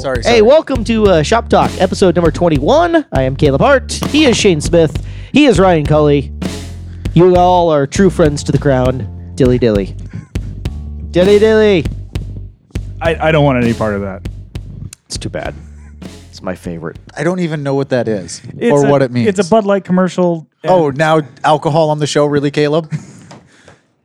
Sorry. Hey, welcome to Shop Talk, episode number 21. I am Caleb Hart. He is Shane Smith. He is Ryan Cully. You all are true friends to the crown. Dilly dilly. Dilly dilly. I don't want any part of that. It's too bad. It's my favorite. I don't even know what that is or what it means. It's a Bud Light commercial. Oh, now alcohol on the show, really, Caleb?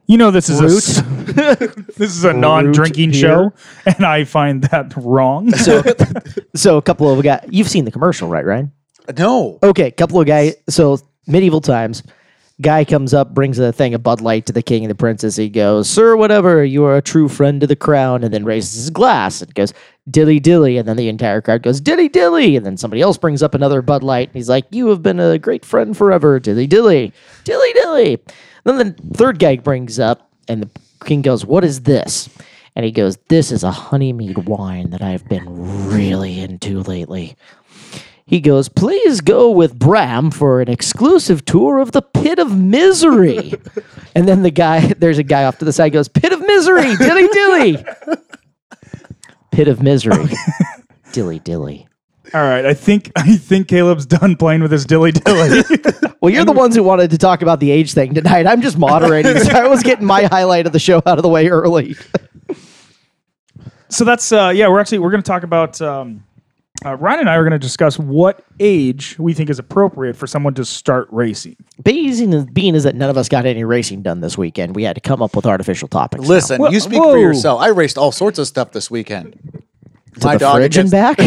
You know this is a non-drinking show, and I find that wrong. So a couple of guys. You've seen the commercial, right, Ryan? No. Okay, a couple of guys. So medieval times, guy comes up, brings a thing of Bud Light to the king and the princess. He goes, "Sir, whatever, you are a true friend to the crown," and then raises his glass and goes, "Dilly dilly," and then the entire crowd goes, "Dilly dilly," and then somebody else brings up another Bud Light, and he's like, "You have been a great friend forever, dilly dilly, dilly dilly." Then the third guy brings up, and the king goes, "What is this?" And he goes, "This is a honeymead wine that I've been really into lately." He goes, "Please go with Bram for an exclusive tour of the Pit of Misery." And then there's a guy off to the side goes, "Pit of Misery, dilly dilly." Pit of Misery, dilly dilly. All right, I think Caleb's done playing with his dilly-dilly. Well, you're the ones who wanted to talk about the age thing tonight. I'm just moderating, so I was getting my highlight of the show out of the way early. So that's, we're going to talk about, Ryan and I are going to discuss what age we think is appropriate for someone to start racing. Being is that none of us got any racing done this weekend. We had to come up with artificial topics. Listen, you speak for yourself. I raced all sorts of stuff this weekend. To my dog fridge and back.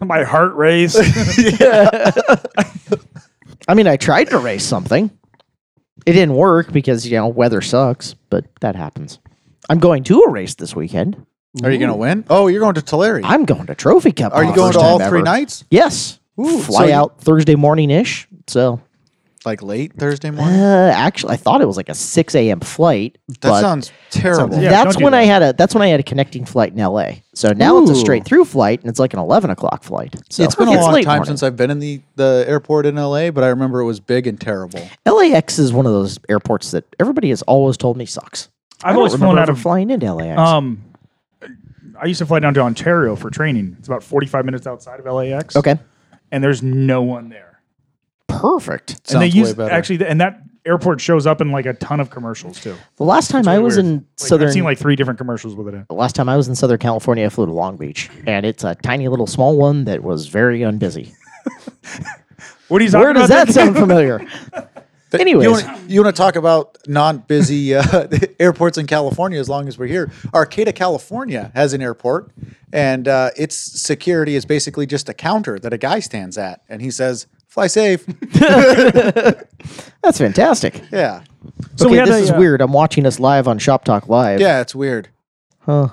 My heart raced. I mean, I tried to race something. It didn't work because, weather sucks, but that happens. I'm going to a race this weekend. Are you going to win? Oh, you're going to Tulare. I'm going to Trophy Cup. Are you going to all three nights? Yes. Ooh, out Thursday morning-ish. So, like late Thursday morning? Actually, I thought it was like a 6 a.m. flight. That sounds terrible. Yeah, that's when I had a connecting flight in L.A. So now it's a straight through flight, and it's like an 11 o'clock flight. So it's been a long time since I've been in the airport in L.A., but I remember it was big and terrible. LAX is one of those airports that everybody has always told me sucks. I've always flown out of flying into LAX. I used to fly down to Ontario for training. It's about 45 minutes outside of LAX. Okay. And there's no one there. Perfect. And that airport shows up in like a ton of commercials too. The last time I was in Southern, I've seen like three different commercials with it in. The last time I was in Southern California, I flew to Long Beach, and it's a tiny little small one that was very unbusy. Where does that sound familiar? Anyways, you want to talk about non-busy airports in California? As long as we're here, Arcata, California has an airport, and its security is basically just a counter that a guy stands at, and he says, "Fly safe." That's fantastic. Yeah. So this is weird. I'm watching us live on Shop Talk Live. Yeah, it's weird. Huh.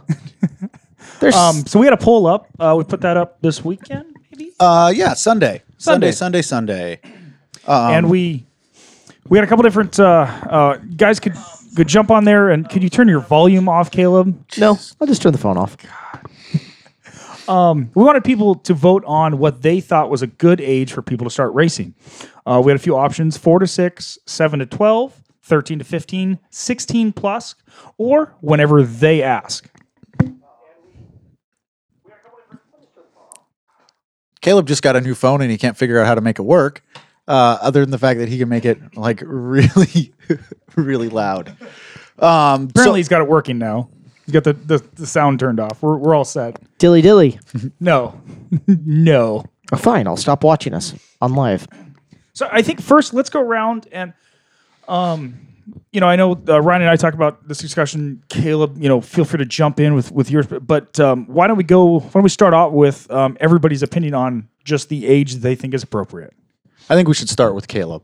So we had a poll up. We put that up this weekend, maybe? Sunday. And we had a couple different guys could jump on there. And could you turn your volume off, Caleb? No, I'll just turn the phone off. God. We wanted people to vote on what they thought was a good age for people to start racing. We had a few options: 4 to 6, 7 to 12, 13 to 15, 16+, or whenever they ask. Caleb just got a new phone and he can't figure out how to make it work. Other than the fact that he can make it like really, really loud. Apparently, he's got it working now. Got the sound turned off. We're all set. Dilly dilly. No. Oh, fine. I'll stop watching us on live. So I think first let's go around and, I know Ryan and I talk about this discussion. Caleb, feel free to jump in with yours. But why don't we start off with everybody's opinion on just the age they think is appropriate? I think we should start with Caleb.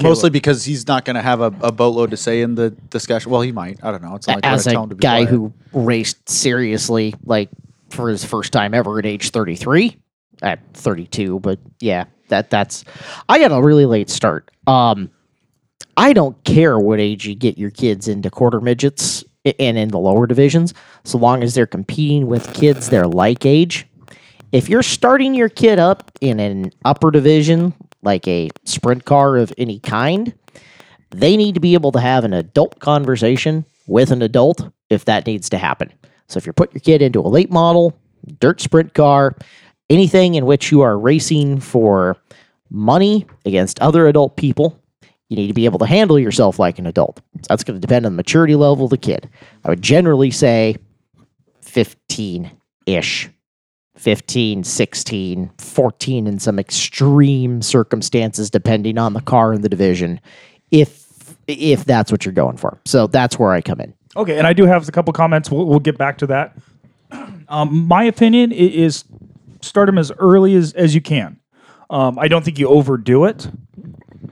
Mostly because he's not going to have a boatload to say in the discussion. Well, he might. I don't know. It's not like as a guy who raced seriously, like for his first time ever at age 33, at 32. But yeah, I got a really late start. I don't care what age you get your kids into quarter midgets and in the lower divisions, so long as they're competing with kids their like age. If you're starting your kid up in an upper division, like a sprint car of any kind, they need to be able to have an adult conversation with an adult if that needs to happen. So if you're putting your kid into a late model, dirt sprint car, anything in which you are racing for money against other adult people, you need to be able to handle yourself like an adult. So that's going to depend on the maturity level of the kid. I would generally say 15-ish. 15, 16, 14 in some extreme circumstances, depending on the car and the division, if that's what you're going for. So that's where I come in. Okay, and I do have a couple comments. We'll get back to that. My opinion is start them as early as you can. I don't think you overdo it.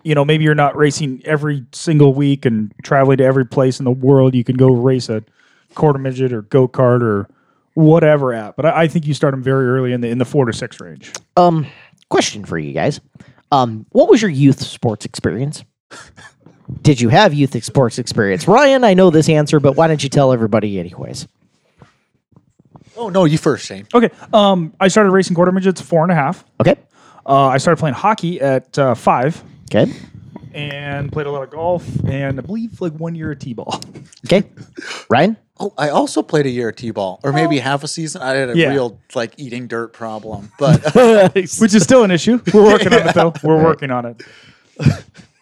You know, maybe you're not racing every single week and traveling to every place in the world. You can go race a quarter midget or go-kart or whatever at, but I think you start them very early in the 4 to 6 range. Question for you guys: what was your youth sports experience? Did you have youth sports experience, Ryan? I know this answer, but why don't you tell everybody anyways? Oh no, you first, Shane. Okay. I started racing quarter midgets 4.5. Okay. I started playing hockey at 5. Okay. And played a lot of golf, and I believe like 1 year of t-ball. Okay, Ryan. Oh, I also played a year of t-ball, or maybe half a season. I had a real like eating dirt problem, but which is still an issue. We're working on it though. We're working on it.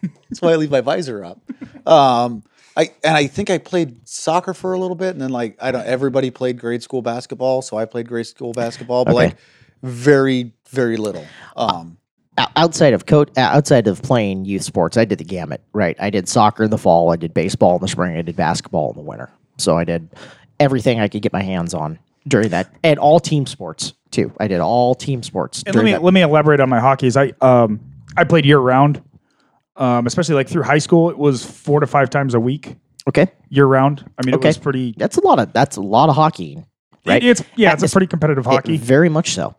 That's why I leave my visor up. I think I played soccer for a little bit, and then like I don't. Everybody played grade school basketball, so I played grade school basketball, but like very, very little. Outside of playing youth sports, I did the gamut. Right, I did soccer in the fall, I did baseball in the spring, I did basketball in the winter. So I did everything I could get my hands on during that, and all team sports too. I did all team sports. And let me elaborate on my hockey. I played year round, especially like through high school. It was 4 to 5 times a week. Okay, year round. I mean, it was pretty. That's a lot of hockey, right? It's a pretty competitive hockey. Very much so.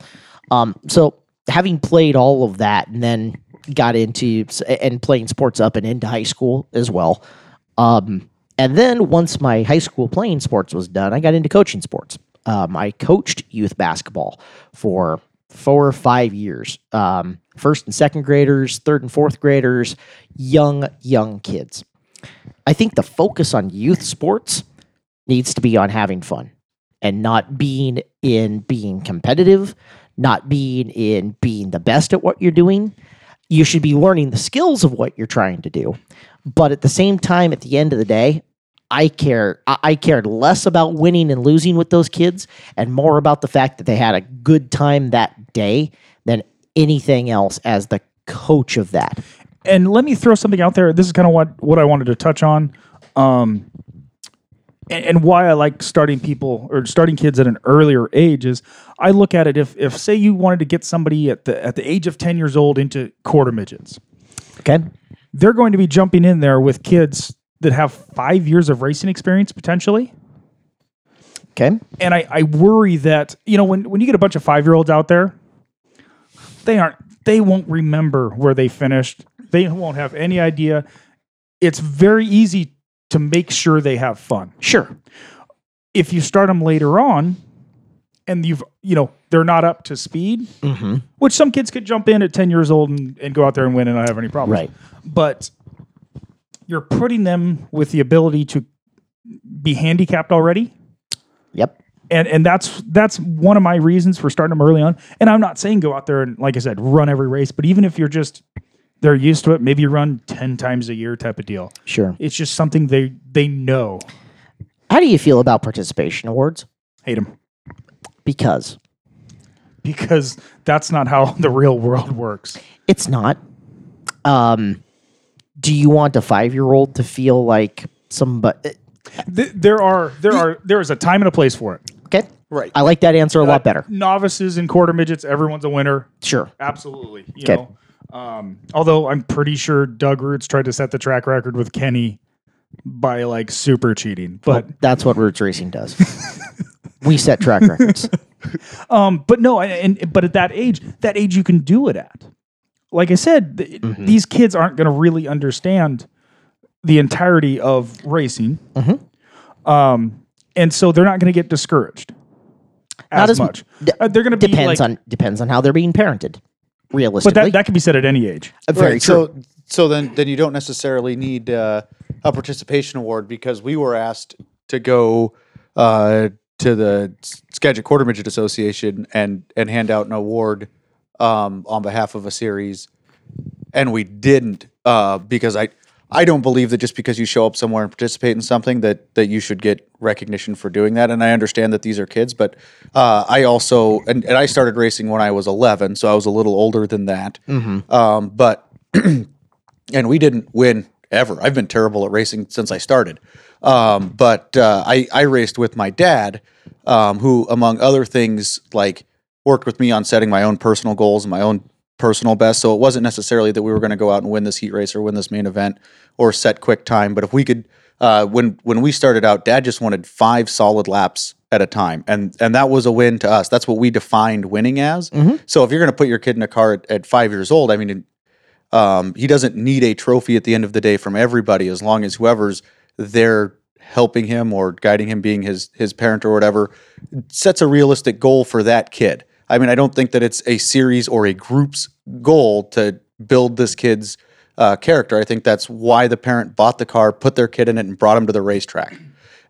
So having played all of that, and then got into and playing sports up and into high school as well. And then once my high school playing sports was done, I got into coaching sports. I coached youth basketball for 4 or 5 years. First and second graders, third and fourth graders, young kids. I think the focus on youth sports needs to be on having fun and not being competitive, not being the best at what you're doing. You should be learning the skills of what you're trying to do. But at the same time, at the end of the day, I cared less about winning and losing with those kids and more about the fact that they had a good time that day than anything else as the coach of that. And let me throw something out there. This is kind of what I wanted to touch on and why I like starting kids at an earlier age is I look at it if say you wanted to get somebody at the age of 10 years old into quarter midgets. Okay. They're going to be jumping in there with kids that have 5 years of racing experience potentially. Okay. And I worry that, you know, when you get a bunch of 5-year-olds out there, they won't remember where they finished. They won't have any idea. It's very easy to make sure they have fun. Sure. If you start them later on and they're not up to speed, mm-hmm. which some kids could jump in at 10 years old and go out there and win and not have any problems. Right. But you're putting them with the ability to be handicapped already. Yep. And that's one of my reasons for starting them early on. And I'm not saying go out there and, like I said, run every race, but even if they're used to it, maybe you run 10 times a year type of deal. Sure. It's just something they know. How do you feel about participation awards? Hate them. Because that's not how the real world works. It's not. Do you want a 5-year-old to feel like somebody? There is a time and a place for it. Okay, right. I like that answer a lot better. Novices and quarter midgets, everyone's a winner. Sure, absolutely. You know, although I'm pretty sure Doug Roots tried to set the track record with Kenny by like super cheating, but that's what Roots Racing does. We set track records. But at that age you can do it at. Like I said, mm-hmm. these kids aren't going to really understand the entirety of racing. Mm-hmm. And so they're not going to get discouraged as much. They're going to depends on how they're being parented. Realistically, but that can be said at any age. Very true. So then you don't necessarily need a participation award because we were asked to go to the Skagit Quarter Midget Association and hand out an award on behalf of a series, and we didn't because I don't believe that just because you show up somewhere and participate in something that you should get recognition for doing that. And I understand that these are kids, but I also and I started racing when I was 11, so I was a little older than that. Mm-hmm. But and we didn't win ever. I've been terrible at racing since I started. I raced with my dad, who, among other things, like worked with me on setting my own personal goals and my own personal best. So it wasn't necessarily that we were going to go out and win this heat race or win this main event or set quick time. But if we could, when we started out, Dad just wanted 5 solid laps at a time. And that was a win to us. That's what we defined winning as. Mm-hmm. So if you're going to put your kid in a car at 5 years old, I mean, he doesn't need a trophy at the end of the day from everybody, as long as whoever's there helping him or guiding him, being his parent or whatever, sets a realistic goal for that kid. I mean, I don't think that it's a series or a group's goal to build this kid's character. I think that's why the parent bought the car, put their kid in it, and brought him to the racetrack.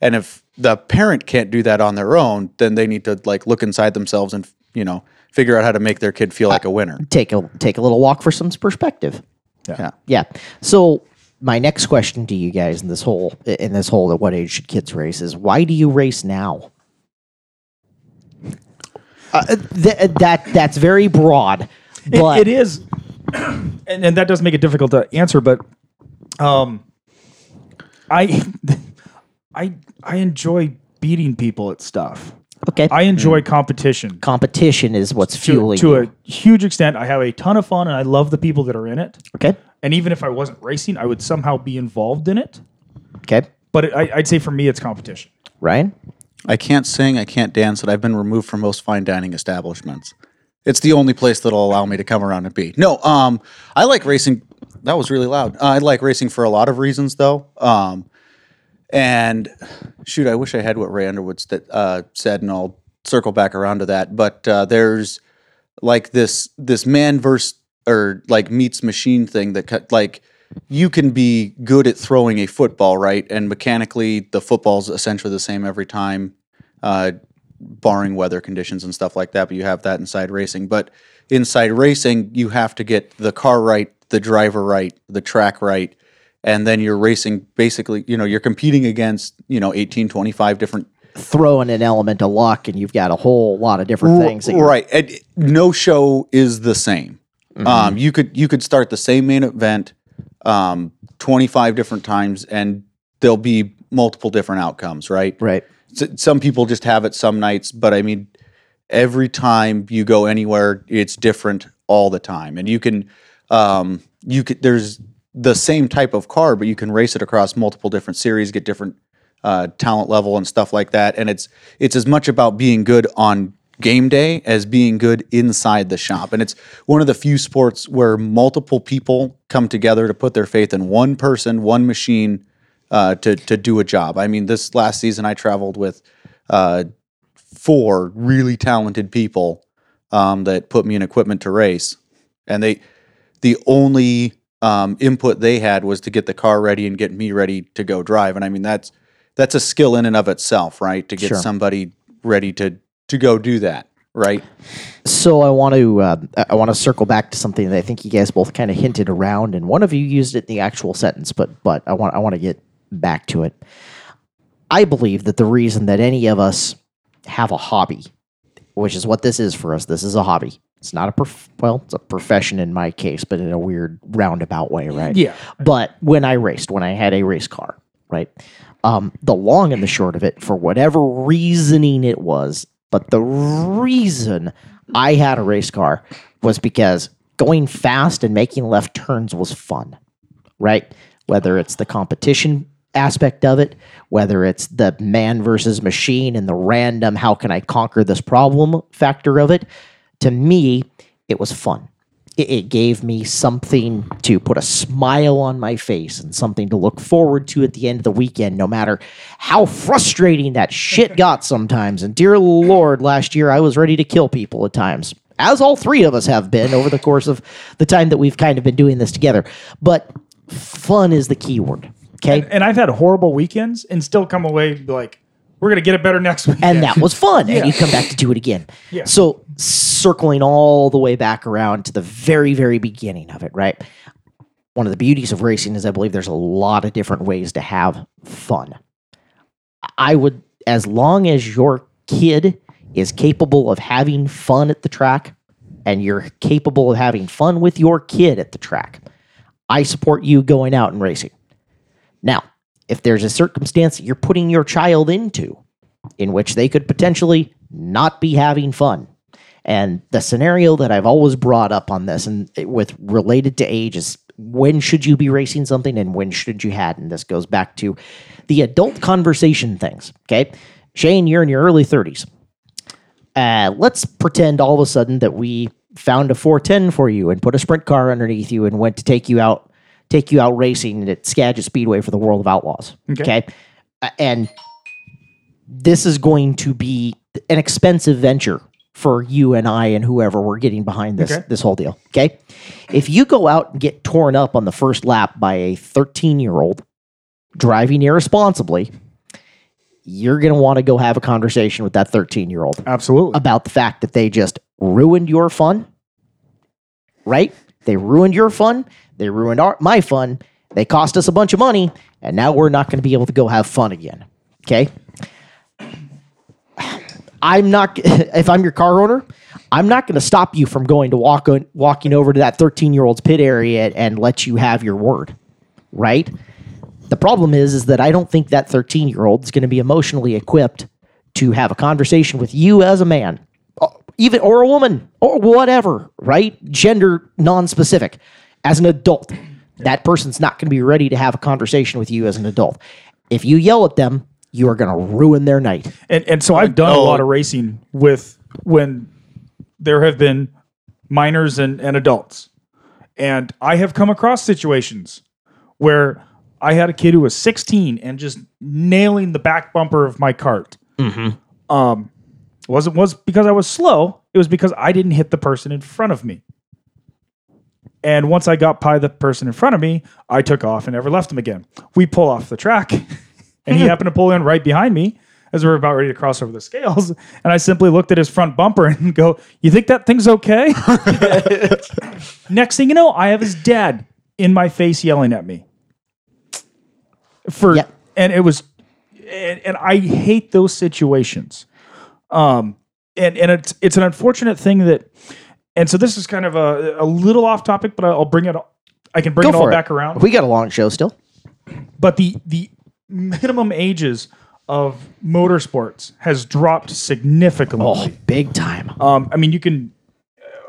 And if the parent can't do that on their own, then they need to like look inside themselves and, you know, figure out how to make their kid feel like a winner. Take a little walk for some perspective. Yeah. So my next question to you guys in this whole at what age should kids race is, why do you race now? That's very broad. But it is, and that does make it difficult to answer. But I enjoy beating people at stuff. Okay, I enjoy competition. Competition is what's fueling you. A huge extent. I have a ton of fun, and I love the people that are in it. Okay, and even if I wasn't racing, I would somehow be involved in it. Okay, but I'd say for me, it's competition. Ryan? I can't sing, I can't dance, and I've been removed from most fine dining establishments. It's the only place that'll allow me to come around and be. No, I like racing. That was really loud. I like racing for a lot of reasons, though. And shoot, I wish I had what Ray Underwood said, and I'll circle back around to that. But there's like this man versus or like meets machine thing that like. You can be good at throwing a football, right? And mechanically, the football's essentially the same every time, barring weather conditions and stuff like that, but you have that inside racing. But inside racing, you have to get the car right, the driver right, the track right, and then you're racing basically, you know, you're competing against, you know, 18, 25 different... Throwing an element of luck, and you've got a whole lot of different things. Right. And no show is the same. Mm-hmm. You could start the same main event 25 different times, and there'll be multiple different outcomes, right? Right. So some people just have it some nights, but I mean, every time you go anywhere, it's different all the time. And you can, there's the same type of car, but you can race it across multiple different series, get different talent level and stuff like that. And it's as much about being good on game day as being good inside the shop. And it's one of the few sports where multiple people come together to put their faith in one person, one machine, to do a job. I mean, this last season I traveled with 4 really talented people that put me in equipment to race. And the only input they had was to get the car ready and get me ready to go drive. And I mean, that's a skill in and of itself, right? To get somebody ready to go do that, right? So I want to circle back to something that I think you guys both kind of hinted around, and one of you used it in the actual sentence, but I want to get back to it. I believe that the reason that any of us have a hobby, which is what this is for us, this is a hobby. It's not a it's a profession in my case, but in a weird roundabout way, right? Yeah. But when I raced, when I had a race car, right? The long and the short of it, for whatever reasoning it was. But the reason I had a race car was because going fast and making left turns was fun, right? Whether it's the competition aspect of it, whether it's the man versus machine and the random how can I conquer this problem factor of it, to me, it was fun. It gave me something to put a smile on my face and something to look forward to at the end of the weekend, no matter how frustrating that shit got sometimes. And dear Lord, last year I was ready to kill people at times, as all three of us have been over the course of the time that we've kind of been doing this together. But fun is the key word, okay? And I've had horrible weekends and still come away like, we're going to get it better next week. And that was fun. Yeah. And you come back to do it again. Yeah. So circling all the way back around to the very, very beginning of it, right? One of the beauties of racing is I believe there's a lot of different ways to have fun. I would, as long as your kid is capable of having fun at the track and you're capable of having fun with your kid at the track, I support you going out and racing. Now, if there's a circumstance that you're putting your child into in which they could potentially not be having fun, and the scenario that I've always brought up on this and with related to age is when should you be racing something and when should you hadn't? This goes back to the adult conversation things, okay? Shane, you're in your early 30s. Let's pretend all of a sudden that we found a 410 for you and put a sprint car underneath you and went to take you out racing at Skagit Speedway for the World of Outlaws. Okay. And this is going to be an expensive venture for you and I and whoever we're getting behind this whole deal. Okay. If you go out and get torn up on the first lap by a 13-year-old driving irresponsibly, you're going to want to go have a conversation with that 13-year-old. Absolutely. About the fact that they just ruined your fun, right? They ruined your fun. They ruined my fun. They cost us a bunch of money, and now we're not going to be able to go have fun again. Okay? I'm not, if I'm your car owner, I'm not going to stop you from going to walking over to that 13-year-old's pit area and let you have your word, right? The problem is that I don't think that 13-year-old is going to be emotionally equipped to have a conversation with you as a man, even or a woman, or whatever, right? Gender non-specific. As an adult, that person's not going to be ready to have a conversation with you as an adult. If you yell at them, you are going to ruin their night. And so I've done a lot of racing with when there have been minors and adults. And I have come across situations where I had a kid who was 16 and just nailing the back bumper of my cart. Mm-hmm. Wasn't because I was slow. It was because I didn't hit the person in front of me. And once I got by the person in front of me, I took off and never left him again. We pull off the track, and he happened to pull in right behind me as we were about ready to cross over the scales. And I simply looked at his front bumper and go, "You think that thing's okay?" Next thing you know, I have his dad in my face yelling at me. And it was, and I hate those situations. And it's an unfortunate thing that. And so this is kind of a little off topic, but I'll bring it. I can bring it all back around. We got a long show still, but the minimum ages of motorsports has dropped significantly. Oh, big time! I mean, you can.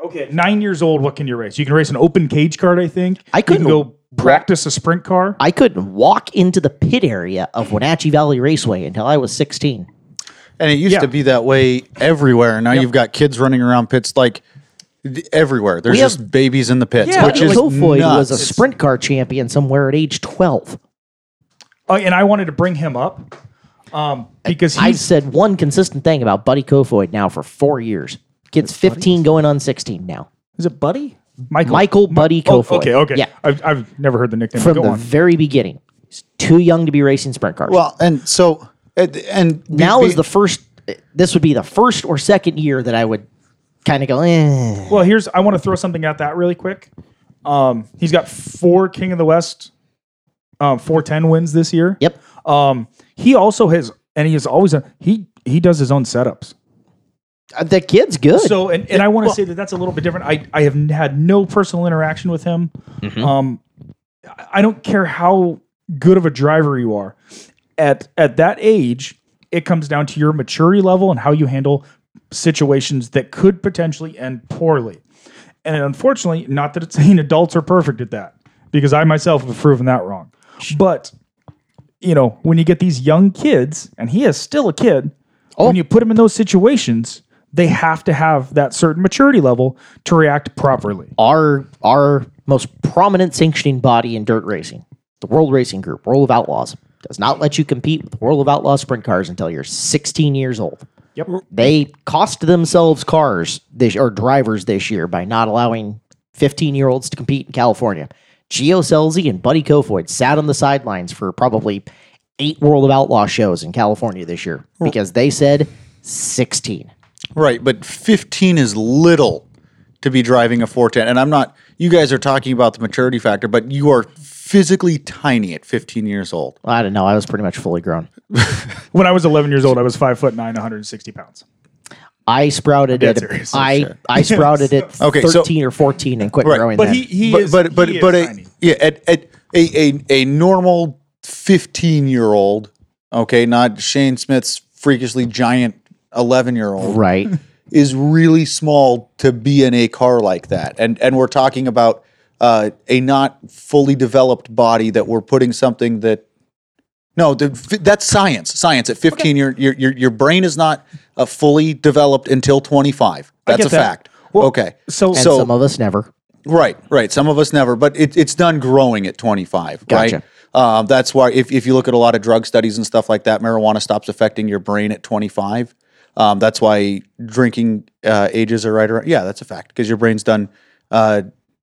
Okay, 9 years old. What can you race? You can race an open cage kart. I think I couldn't go practice a sprint car. I couldn't walk into the pit area of Wenatchee Valley Raceway until I was 16. And it used to be that way everywhere. Now you've got kids running around pits like. Everywhere. There's just babies in the pits, which is Kofoid nuts. Was a sprint car champion somewhere at age 12. And I wanted to bring him up because I've said one consistent thing about Buddy Kofoid now for 4 years. Kid's 15 going on 16 now. Is it Buddy? Michael Buddy Kofoid. Oh, okay. Yeah. I've never heard the nickname. From the very beginning. He's too young to be racing sprint cars. Well, and so... This would be the first or second year that I would kind of go, eh. Well, I want to throw something at that really quick. He's got 4 King of the West 410 wins this year. Yep. He also has, and he is always, he does his own setups. The kid's good. So, and I want to say that's a little bit different. I have had no personal interaction with him. Mm-hmm. I don't care how good of a driver you are. At that age, it comes down to your maturity level and how you handle situations that could potentially end poorly. And unfortunately, not that it's saying adults are perfect at that, because I myself have proven that wrong. But, when you get these young kids, and he is still a kid, when you put him in those situations, they have to have that certain maturity level to react properly. Our most prominent sanctioning body in dirt racing, the World Racing Group, World of Outlaws, does not let you compete with World of Outlaws sprint cars until you're 16 years old. Yep. They cost themselves drivers this year by not allowing 15-year-olds to compete in California. Gio Selzy and Buddy Kofoid sat on the sidelines for probably 8 World of Outlaw shows in California this year because they said 16. Right, but 15 is little to be driving a 410. And I'm not, you guys are talking about the maturity factor, but you are physically tiny at 15 years old. I don't know. I was pretty much fully grown. When I was 11 years old, I was 5 foot 9, 160 pounds. I sprouted it. I sprouted it. Okay, 13 or 14 and quit growing. But then. At a normal 15-year-old, okay, not Shane Smith's freakishly giant 11-year-old, right, is really small to be in a car like that. And we're talking about a not fully developed body that we're putting something that. No, that's science. Science at 15, okay. Your brain is not fully developed until 25. That's a fact. Well, okay, so some of us never. Right. Some of us never, but it's done growing at 25. Gotcha. Right. That's why if you look at a lot of drug studies and stuff like that, marijuana stops affecting your brain at 25. That's why drinking ages are right around. Yeah, that's a fact because your brain's done.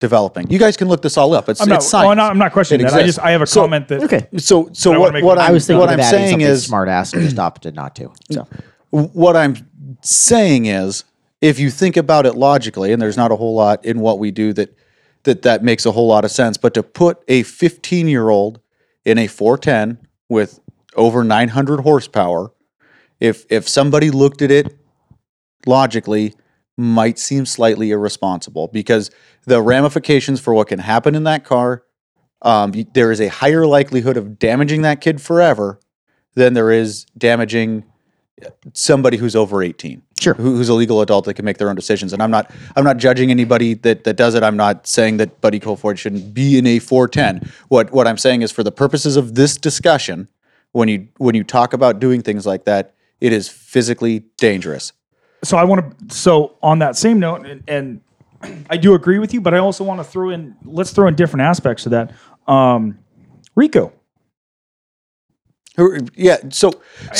Developing. You guys can look this all up. It's science. Oh, no, I'm not questioning that. I have a comment that. Okay. So what I'm saying is smart ass adopted not to. So what I'm saying is, if you think about it logically, and there's not a whole lot in what we do that makes a whole lot of sense, but to put a 15-year-old in a 410 with over 900 horsepower, if somebody looked at it logically, might seem slightly irresponsible because the ramifications for what can happen in that car, there is a higher likelihood of damaging that kid forever than there is damaging somebody who's over 18. Sure, who's a legal adult that can make their own decisions. And I'm not judging anybody that does it. I'm not saying that Buddy Kofoid shouldn't be in a 410. What I'm saying is, for the purposes of this discussion, when you talk about doing things like that, it is physically dangerous. So I want to. So on that same note, and I do agree with you, but I also want to throw in. Let's throw in different aspects of that. Rico. Yeah. So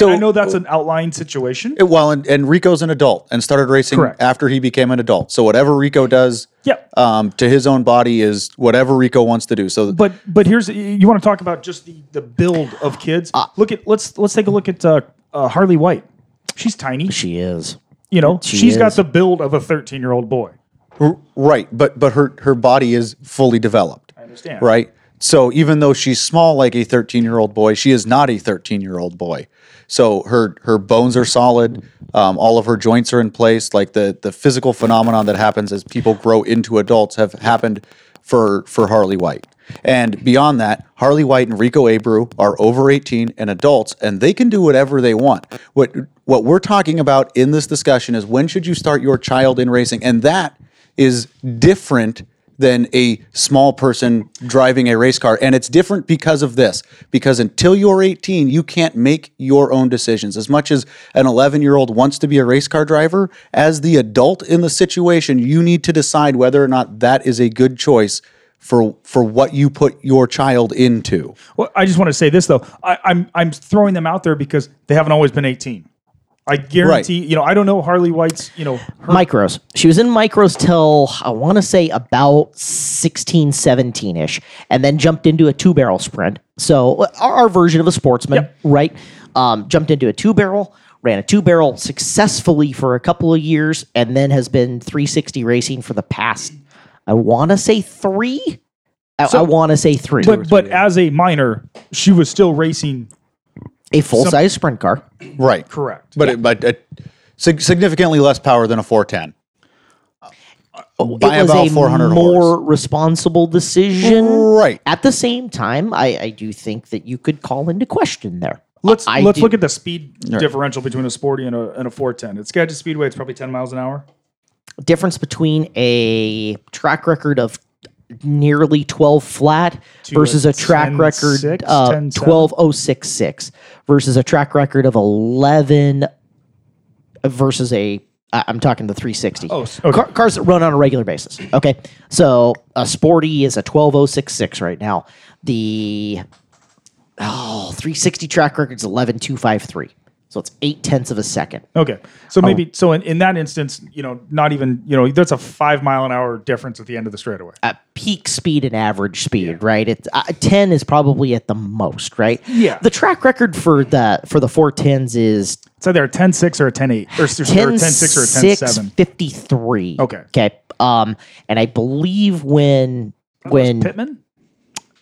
I know that's an outlying situation. And Rico's an adult and started racing after he became an adult. So whatever Rico does, to his own body is whatever Rico wants to do. So, but here's you want to talk about just the build of kids. Let's take a look at Harley White. She's tiny. She is. You know, she's got the build of a 13-year-old boy. Right, but her body is fully developed. I understand. Right? So even though she's small like a 13-year-old boy, she is not a 13-year-old boy. So her bones are solid. All of her joints are in place. Like the physical phenomenon that happens as people grow into adults have happened for Harley White. And beyond that, Harley White and Rico Abreu are over 18 and adults, and they can do whatever they want. What we're talking about in this discussion is when should you start your child in racing, and that is different than a small person driving a race car. And it's different because of this, because until you're 18, you can't make your own decisions. As much as an 11-year-old wants to be a race car driver, as the adult in the situation, you need to decide whether or not that is a good choice for what you put your child into. Well, I just want to say this though. I'm throwing them out there because they haven't always been 18. I guarantee, you know, I don't know Harley White's, you know, micros. She was in micros till I want to say about 16, 17 ish, and then jumped into a 2-barrel sprint. So our version of a sportsman, right? Jumped into a 2-barrel, ran a 2-barrel successfully for a couple of years, and then has been 360 racing for the past I want to say 3. But as a minor, she was still racing a full-size sprint car. Right. Correct. But significantly less power than a 410. By about 400 horse. It was a more responsible decision. Right. At the same time, I do think that you could call into question there. Let's look at the speed differential between a sporty and a 410. At Skagit Speedway, it's probably 10 miles an hour. Difference between a track record of nearly 12 flat versus a track record of 12.066 versus a track record of 11 versus I'm talking the 360. Oh, okay. Cars that run on a regular basis. Okay. So a sporty is a 12.066 right now. The 360 track record is 11.253. So it's 0.8 of a second. Okay. So maybe, so in that instance, you know, not even, you know, that's a 5-mile-an-hour difference at the end of the straightaway. At peak speed and average speed, yeah. Right? It's 10 is probably at the most, right? Yeah. The track record for the 4.10s is... It's either a 10.6 or a 10.8. Or 10.6 or a 10.7. 53. Okay. Okay. And I believe when Pittman?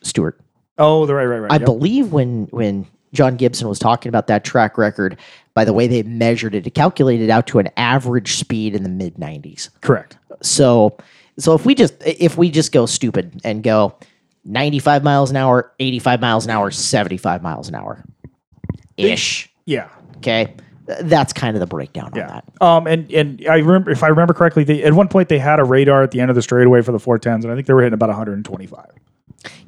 Stewart. Oh, right. I believe when John Gibson was talking about that track record, by the way they measured it, it calculated out to an average speed in the mid-90s. Correct. So if we just go stupid and go 95 miles an hour, 85 miles an hour, 75 miles an hour ish. Yeah. Okay. That's kind of the breakdown on that. And I remember, if I remember correctly, at one point they had a radar at the end of the straightaway for the 410s, and I think they were hitting about 125.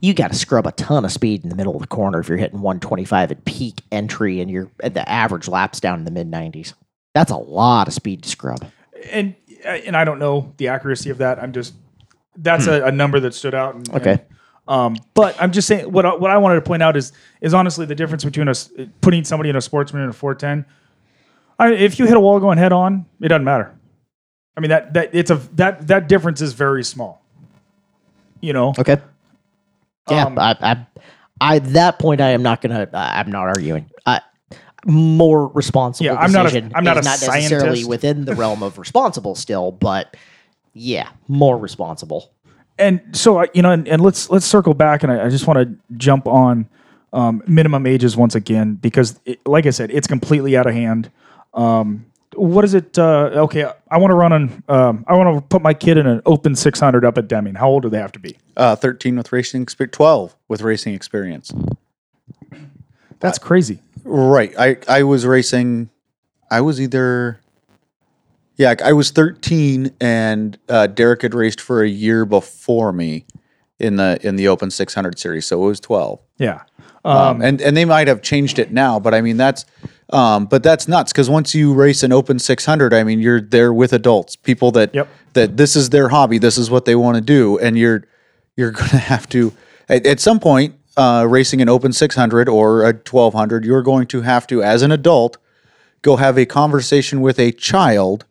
You got to scrub a ton of speed in the middle of the corner if you're hitting 125 at peak entry and you're at the average laps down in the mid-90s. That's a lot of speed to scrub. And I don't know the accuracy of that. I'm just that's a number that stood out. But I'm just saying what I wanted to point out is honestly the difference between putting somebody in a sportsman and a 410. If you hit a wall going head on, it doesn't matter. I mean that difference is very small. You know. Okay. Yeah, I at that point I am not gonna. I'm not arguing. More responsible. Yeah, I'm not necessarily within the realm of responsible still, but yeah, more responsible. And so and let's circle back, and I just want to jump on minimum ages once again because, like I said, it's completely out of hand. What is it? Okay, I want to run on. I want to put my kid in an open 600 up at Deming. How old do they have to be? 13 with racing experience. 12 with racing experience. That's crazy, right? I was racing. I was 13, and Derek had raced for a year before me in the open 600 series, so it was 12. Yeah, and they might have changed it now, but I mean that's. But that's nuts because once you race an open 600, I mean, you're there with adults, people that this is their hobby. This is what they want to do. And you're going to have to, at some point, racing an open 600 or a 1200, you're going to have to, as an adult, go have a conversation with a child.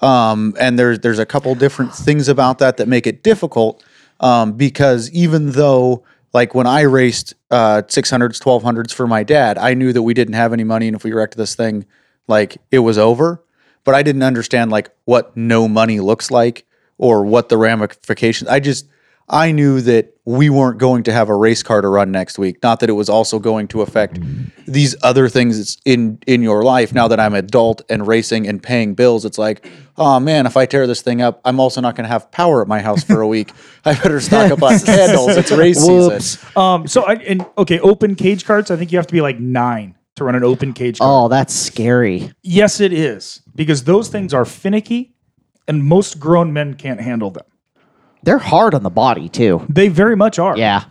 And there's a couple different things about that make it difficult because even though... Like when I raced 600s, 1200s for my dad, I knew that we didn't have any money, and if we wrecked this thing, like it was over. But I didn't understand like what no money looks like or what the ramifications. I knew that we weren't going to have a race car to run next week. Not that it was also going to affect these other things in your life. Now that I'm an adult and racing and paying bills, it's like, oh man, if I tear this thing up, I'm also not going to have power at my house for a week. I better stock up on candles. It's race season. Open cage carts. I think you have to be like 9 to run an open cage cart. Oh, that's scary. Yes, it is, because those things are finicky, and most grown men can't handle them. They're hard on the body, too. They very much are. Yeah.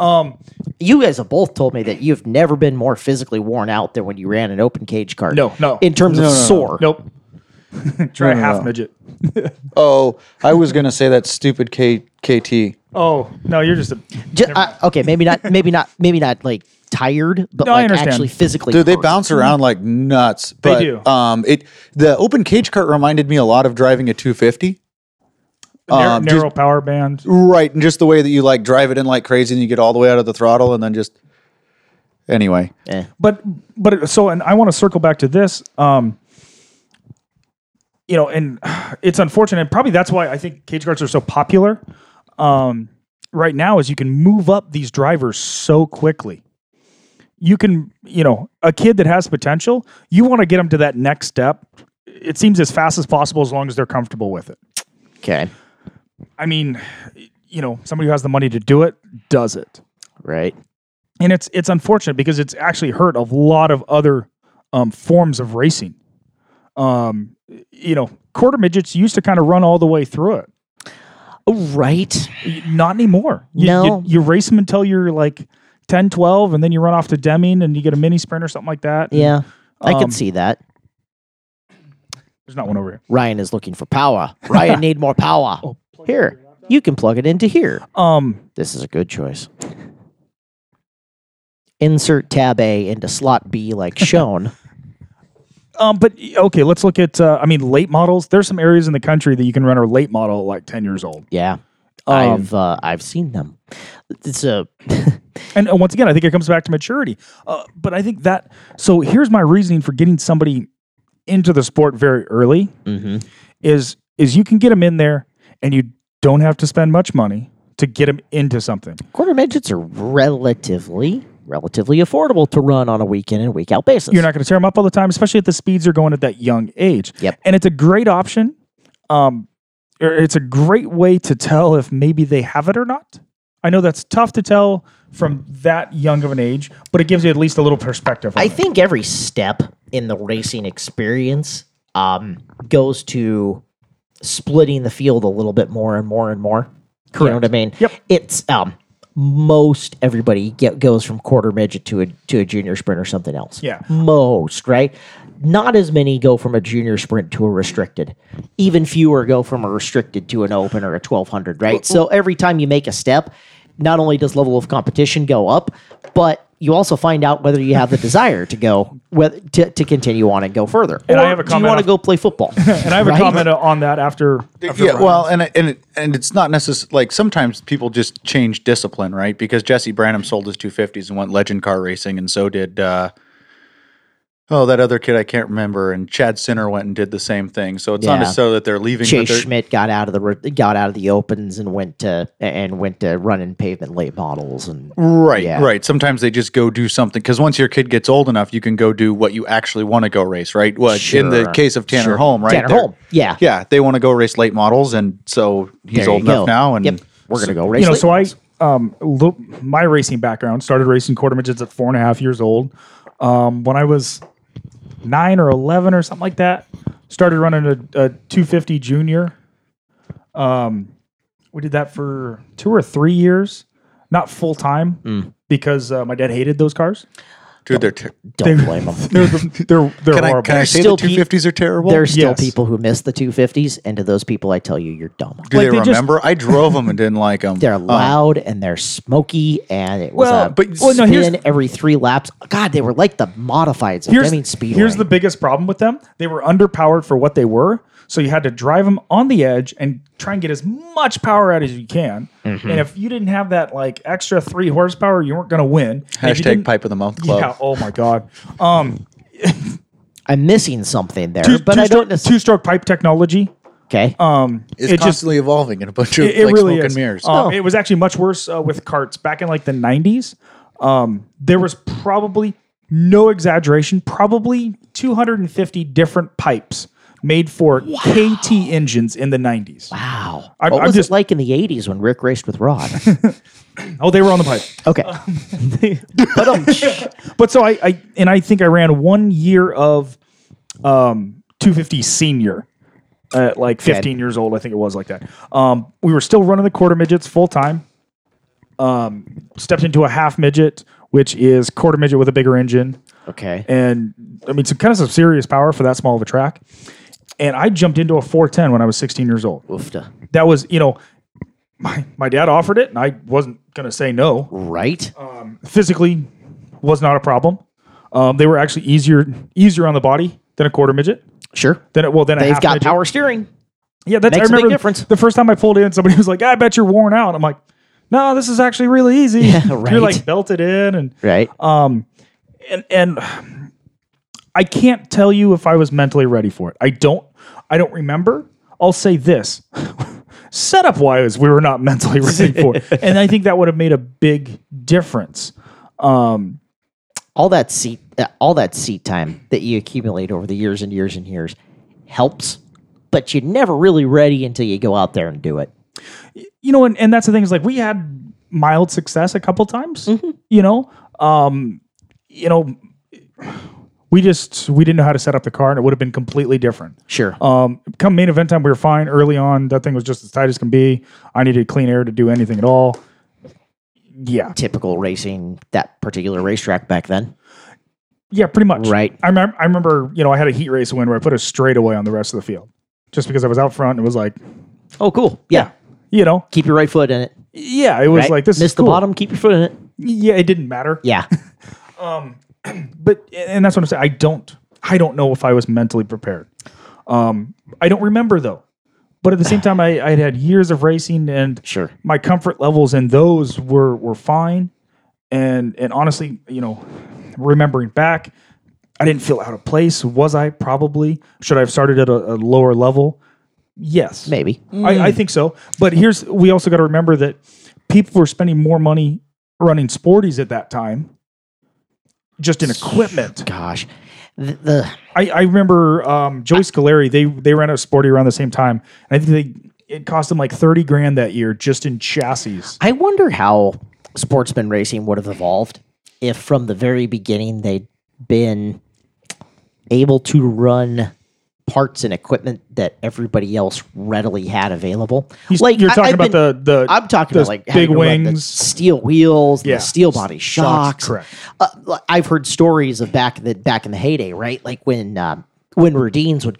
You guys have both told me that you've never been more physically worn out than when you ran an open cage cart. No. In terms of sore. Nope. Try half midget. Oh, I was going to say that stupid KT. Oh, no, you're just a... maybe not like tired, but actually physically hurt. Dude, they bounce around like nuts. But, they do. The open cage cart reminded me a lot of driving a 250. Narrow power band. Right, and just the way that you like drive it in like crazy and you get all the way out of the throttle and then just... Anyway. Eh. But I want to circle back to this. And it's unfortunate. And probably that's why I think cage carts are so popular right now is you can move up these drivers so quickly. You can, a kid that has potential, you want to get them to that next step. It seems as fast as possible as long as they're comfortable with it. Okay. I mean, somebody who has the money to do it does it. Right. And it's unfortunate because it's actually hurt a lot of other forms of racing. Quarter midgets used to kind of run all the way through it. Oh, right. Not anymore. No. You race them until you're like 10, 12, and then you run off to Deming and you get a mini sprint or something like that. Yeah. And, I can see that. There's not one over here. Ryan is looking for power. Ryan need more power. Here, you can plug it into here. This is a good choice. Insert tab A into slot B like shown. But okay, let's look at, I mean, late models. There's some areas in the country that you can run a late model like 10 years old. Yeah. I've seen them. It's a and once again, I think it comes back to maturity. But I think that, so here's my reasoning for getting somebody into the sport very early is you can get them in there and you don't have to spend much money to get them into something. Quarter midgets are relatively affordable to run on a week-in and week-out basis. You're not going to tear them up all the time, especially at the speeds you're going at that young age. Yep. And it's a great option. It's a great way to tell if maybe they have it or not. I know that's tough to tell from that young of an age, but it gives you at least a little perspective on it. I think every step in the racing experience goes to splitting the field a little bit more and more and more. Correct. You know what I mean? Yep. It's... most everybody goes from quarter midget to a junior sprint or something else. Yeah. Most, right? Not as many go from a junior sprint to a restricted. Even fewer go from a restricted to an open or a 1200, right? So every time you make a step, not only does level of competition go up, but you also find out whether you have the desire to go to continue on and go further. And or I have a comment. Do you want to go play football? And I have a comment on that after yeah. Brian. Well, and it's not necessarily like sometimes people just change discipline, right? Because Jesse Branham sold his 250s and went legend car racing, and so did that other kid I can't remember. And Chad Sinner went and did the same thing. So it's not necessarily that they're leaving. Chase Schmidt got out of the opens and went to running pavement late models and right. Sometimes they just go do something because once your kid gets old enough, you can go do what you actually want to go race, right? Well, sure. In the case of Tanner Holm, right? Tanner Holm, yeah, they want to go race late models, and so he's old enough now, and we're going to go race. You know, late models. My racing background started racing quarter midgets at 4.5 years old. When I was 9 or 11 or something like that, started running a 250 junior. We did that for 2 or 3 years, not full time, because my dad hated those cars. Dude, don't blame them. They're horrible. Can I say the 250s are terrible? There's still people who miss the 250s, and to those people, I tell you, you're dumb. Do they remember? I drove them and didn't like them. They're loud, and they're smoky, and it was spin every 3 laps. God, they were like the modifieds of Deming Speedway. Here's the biggest problem with them. They were underpowered for what they were, so you had to drive them on the edge and try and get as much power out as you can. Mm-hmm. And if you didn't have that like extra 3 horsepower, you weren't going to win. # Pipe of the Month Club. Yeah, oh my God. I'm missing something there, but I don't necessarily. Two-stroke pipe technology. Okay. It's constantly evolving in a bunch of smoke and mirrors. It was actually much worse with carts back in like the 90s. There was probably, no exaggeration, probably 250 different pipes made for KT engines in the 90s. Wow. What was it like in the 80s when Rick raced with Rod? Oh, they were on the pipe. Okay. But so I think I ran 1 year of 250 senior at like 15 years old. I think it was like that. We were still running the quarter midgets full time. Stepped into a half midget, which is quarter midget with a bigger engine. Okay. And I mean, some serious power for that small of a track. And I jumped into a 410 when I was 16 years old. Oofta. That was, my dad offered it, and I wasn't going to say no. Right. Physically was not a problem. They were actually easier on the body than a quarter midget. Sure. Then they've got midget. Power steering. Yeah, that's I remember a big difference. The first time I pulled in, somebody was like, "I bet you're worn out." I'm like, "No, this is actually really easy." Yeah, right. You're like belted in and right. And I can't tell you if I was mentally ready for it. I don't remember. I'll say this. Setup-wise, we were not mentally ready for it. And I think that would have made a big difference. All that seat time that you accumulate over the years and years and years helps, but you're never really ready until you go out there and do it. You know, and that's the thing is like we had mild success a couple times, we didn't know how to set up the car, and it would have been completely different. Sure. Come main event time, we were fine. Early on, that thing was just as tight as can be. I needed clean air to do anything at all. Yeah. Typical racing, that particular racetrack back then. Yeah, pretty much. Right. I remember, I had a heat race win where I put a straightaway on the rest of the field just because I was out front and it was like, oh, cool. Yeah. Keep your right foot in it. Yeah. It was right? Like, this Miss is cool. The bottom, keep your foot in it. Yeah. It didn't matter. Yeah. But, and that's what I'm saying. I don't I don't know if I was mentally prepared. I don't remember, though. But at the same time, I had years of racing, and sure, my comfort levels in those were fine. And honestly, you know, remembering back, I didn't feel out of place. Was I? Probably. Should I have started at a lower level? Yes. Maybe. I think so. But we also got to remember that people were spending more money running sporties at that time, just in equipment. Gosh. I remember Joey Scolari, they ran a sporty around the same time. And I think it cost them like $30,000 that year just in chassis. I wonder how sportsman racing would have evolved if from the very beginning they'd been able to run parts and equipment that everybody else readily had available. I'm talking about like big wings, steel wheels, the steel body shocks. Correct. I've heard stories of back in the heyday, right? Like when Rudines would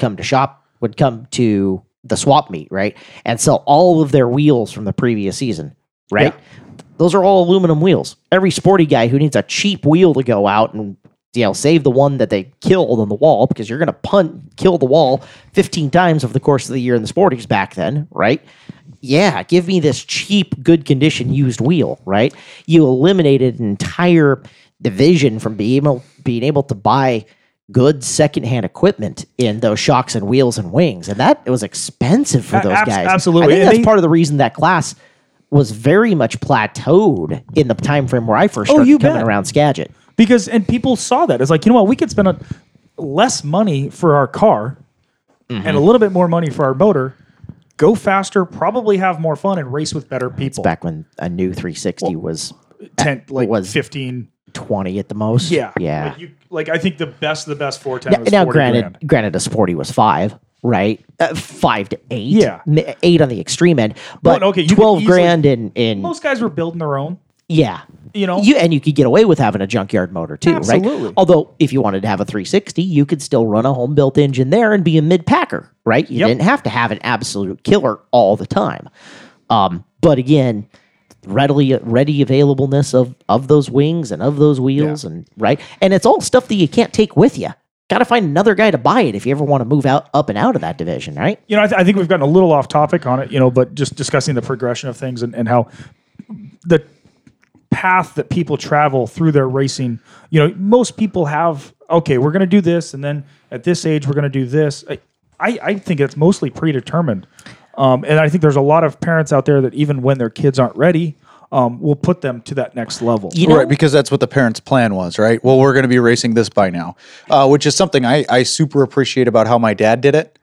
come to the swap meet, right, and sell all of their wheels from the previous season, right? Yeah. Those are all aluminum wheels. Every sporty guy who needs a cheap wheel to go out and, you know, save the one that they killed on the wall, because you're going to kill the wall 15 times over the course of the year in the sporties back then, right? Yeah, give me this cheap, good condition used wheel, right? You eliminated an entire division from being able to buy good secondhand equipment in those shocks and wheels and wings, and that it was expensive for those guys. Absolutely, I think that's part of the reason that class was very much plateaued in the time frame where I first started coming around Skagit. Because, and people saw that. It's like, you know what, we could spend less money for our car and a little bit more money for our motor, go faster, probably have more fun, and race with better people. It's back when a new 360 was 10, like was 15, 20 at the most. Yeah. Yeah. Like I think the best of the best 410 was now, granted, a sporty was 5. Right, 5 to 8. Yeah, 8 on the extreme end. But well, okay, $12,000 in most guys were building their own. Yeah, you know, and you could get away with having a junkyard motor too, absolutely, right? Although if you wanted to have a 360, you could still run a home built engine there and be a mid packer, right? You didn't have to have an absolute killer all the time. But again, ready availableness of those wings and of those wheels, and right, and it's all stuff that you can't take with you. Got to find another guy to buy it if you ever want to move out up and out of that division, right? You know, I think we've gotten a little off topic on it, you know, but just discussing the progression of things and how the path that people travel through their racing, you know, most people have, okay, we're going to do this, and then at this age, we're going to do this. I think it's mostly predetermined. And I think there's a lot of parents out there that even when their kids aren't ready, we'll put them to that next level. You know? Right, because that's what the parents' plan was, right? Well, we're going to be racing this by now, which is something I super appreciate about how my dad did it,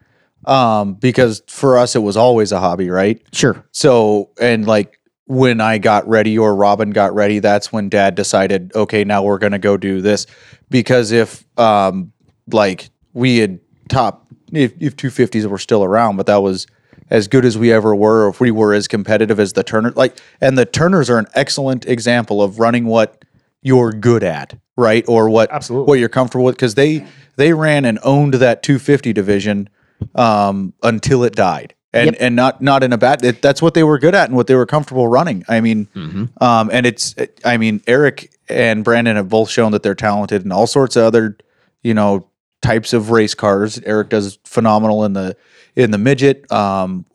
because for us, it was always a hobby, right? Sure. So, and like when I got ready or Robin got ready, that's when Dad decided, okay, now we're going to go do this. Because if like we had if 250s were still around, but that was as good as we ever were, or if we were as competitive as the Turner, like, and the Turners are an excellent example of running what you're good at, right? Or what absolutely what you're comfortable with, because they ran and owned that 250 division until it died, and and not in a bad. That's what they were good at and what they were comfortable running. I mean, and it's, I mean, Eric and Brandon have both shown that they're talented in all sorts of other, you know, types of race cars. Eric does phenomenal in the midget.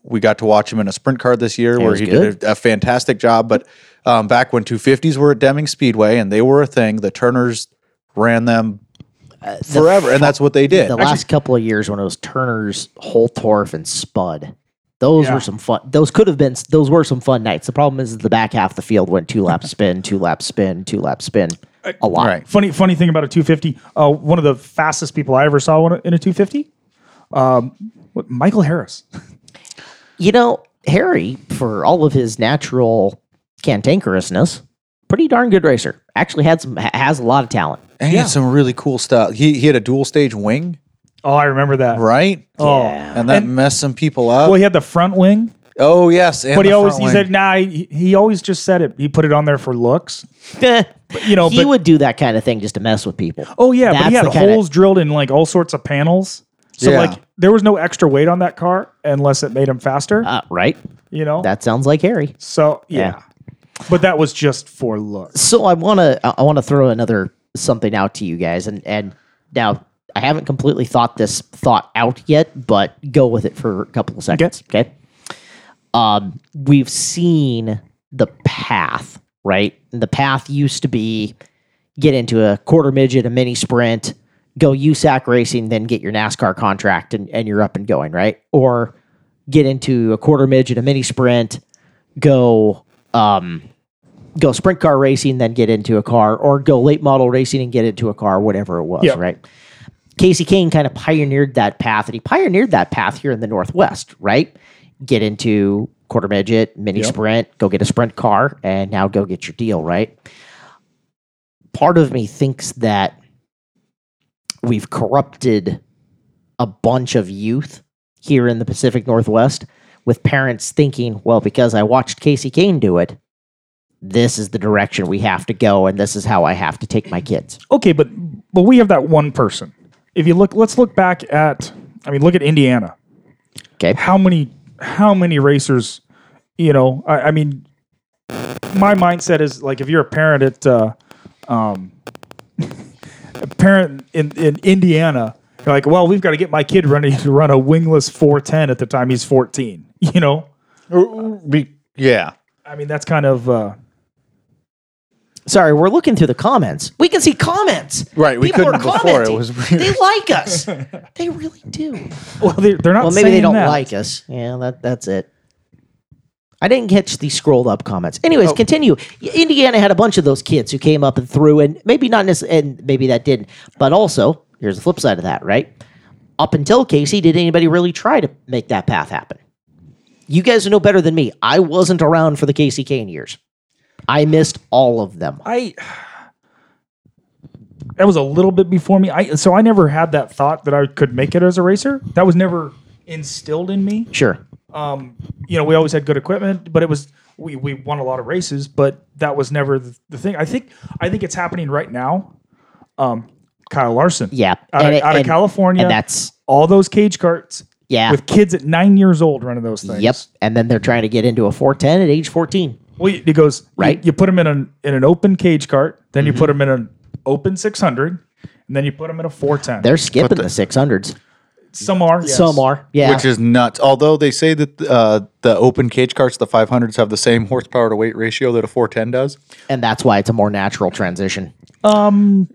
We got to watch him in a sprint car this year where he did a fantastic job. But back when 250s were at Deming Speedway and they were a thing, the Turners ran them forever, and that's what they did. The last couple of years when it was Turners, Holtorf, and Spud, those were some fun. Those were some fun nights. The problem is the back half of the field went two lap spin. A lot. Right. Funny thing about a 250. One of the fastest people I ever saw in a 250. Michael Harris. You know, Harry, for all of his natural cantankerousness, pretty darn good racer. Actually has a lot of talent. And he had some really cool stuff. He had a dual stage wing. Oh, I remember that. Right? Oh. Yeah. And that messed some people up. Well, he had the front wing. Oh, yes. And but he always just said it. He put it on there for looks. You know, he would do that kind of thing just to mess with people. Oh, yeah. But he had holes drilled in like all sorts of panels. So, like, there was no extra weight on that car unless it made him faster. Right. You know? That sounds like Harry. So, yeah. But that was just for looks. So, I want to throw another something out to you guys. And now I haven't completely thought this thought out yet, but go with it for a couple of seconds. Okay. We've seen the path, right? The path used to be get into a quarter midget, a mini sprint, go USAC racing, then get your NASCAR contract and you're up and going, right? Or get into a quarter midget, a mini sprint, go sprint car racing, then get into a car, or go late model racing and get into a car, whatever it was, right? Casey Kane kind of pioneered that path, and he pioneered that path here in the Northwest, right? Get into quarter midget, mini sprint, go get a sprint car, and now go get your deal, right? Part of me thinks that we've corrupted a bunch of youth here in the Pacific Northwest with parents thinking, well, because I watched Casey Kane do it, this is the direction we have to go, and this is how I have to take my kids. Okay, but we have that one person. If you look, let's look back at, I mean, look at Indiana. Okay. How many racers, you know, I mean, my mindset is like, if you're a parent at, a parent in Indiana, you're like, well, we've got to get my kid ready to run a wingless 410 at the time he's 14, you know? Yeah. I mean, that's kind of... Sorry, we're looking through the comments. We can see comments. Right, we people couldn't are before. It was weird. They like us. They really do. Well, they're not. Well, maybe they don't like us. Yeah, that's it. I didn't catch the scrolled up comments. Anyways, continue. Indiana had a bunch of those kids who came up and through, and maybe not necessarily, and maybe that didn't. But also, here's the flip side of that, right? Up until Casey, did anybody really try to make that path happen? You guys know better than me. I wasn't around for the Casey Kane years. I missed all of them. That was a little bit before me. So I never had that thought that I could make it as a racer. That was never instilled in me. Sure. You know, we always had good equipment, but it was we won a lot of races, but that was never the thing. I think it's happening right now. Kyle Larson. Yeah. Out of California. And that's all those cage carts. Yeah. With kids at 9 years old running those things. Yep. And then they're trying to get into a 410 at age 14. Well, it goes right. You put them in an open cage cart, then you put them in an open 600, and then you put them in a 410. They're skipping the 600s. Some are, yes. Yeah. Which is nuts. Although they say that the open cage carts, the 500s, have the same horsepower to weight ratio that a 410 does, and that's why it's a more natural transition. In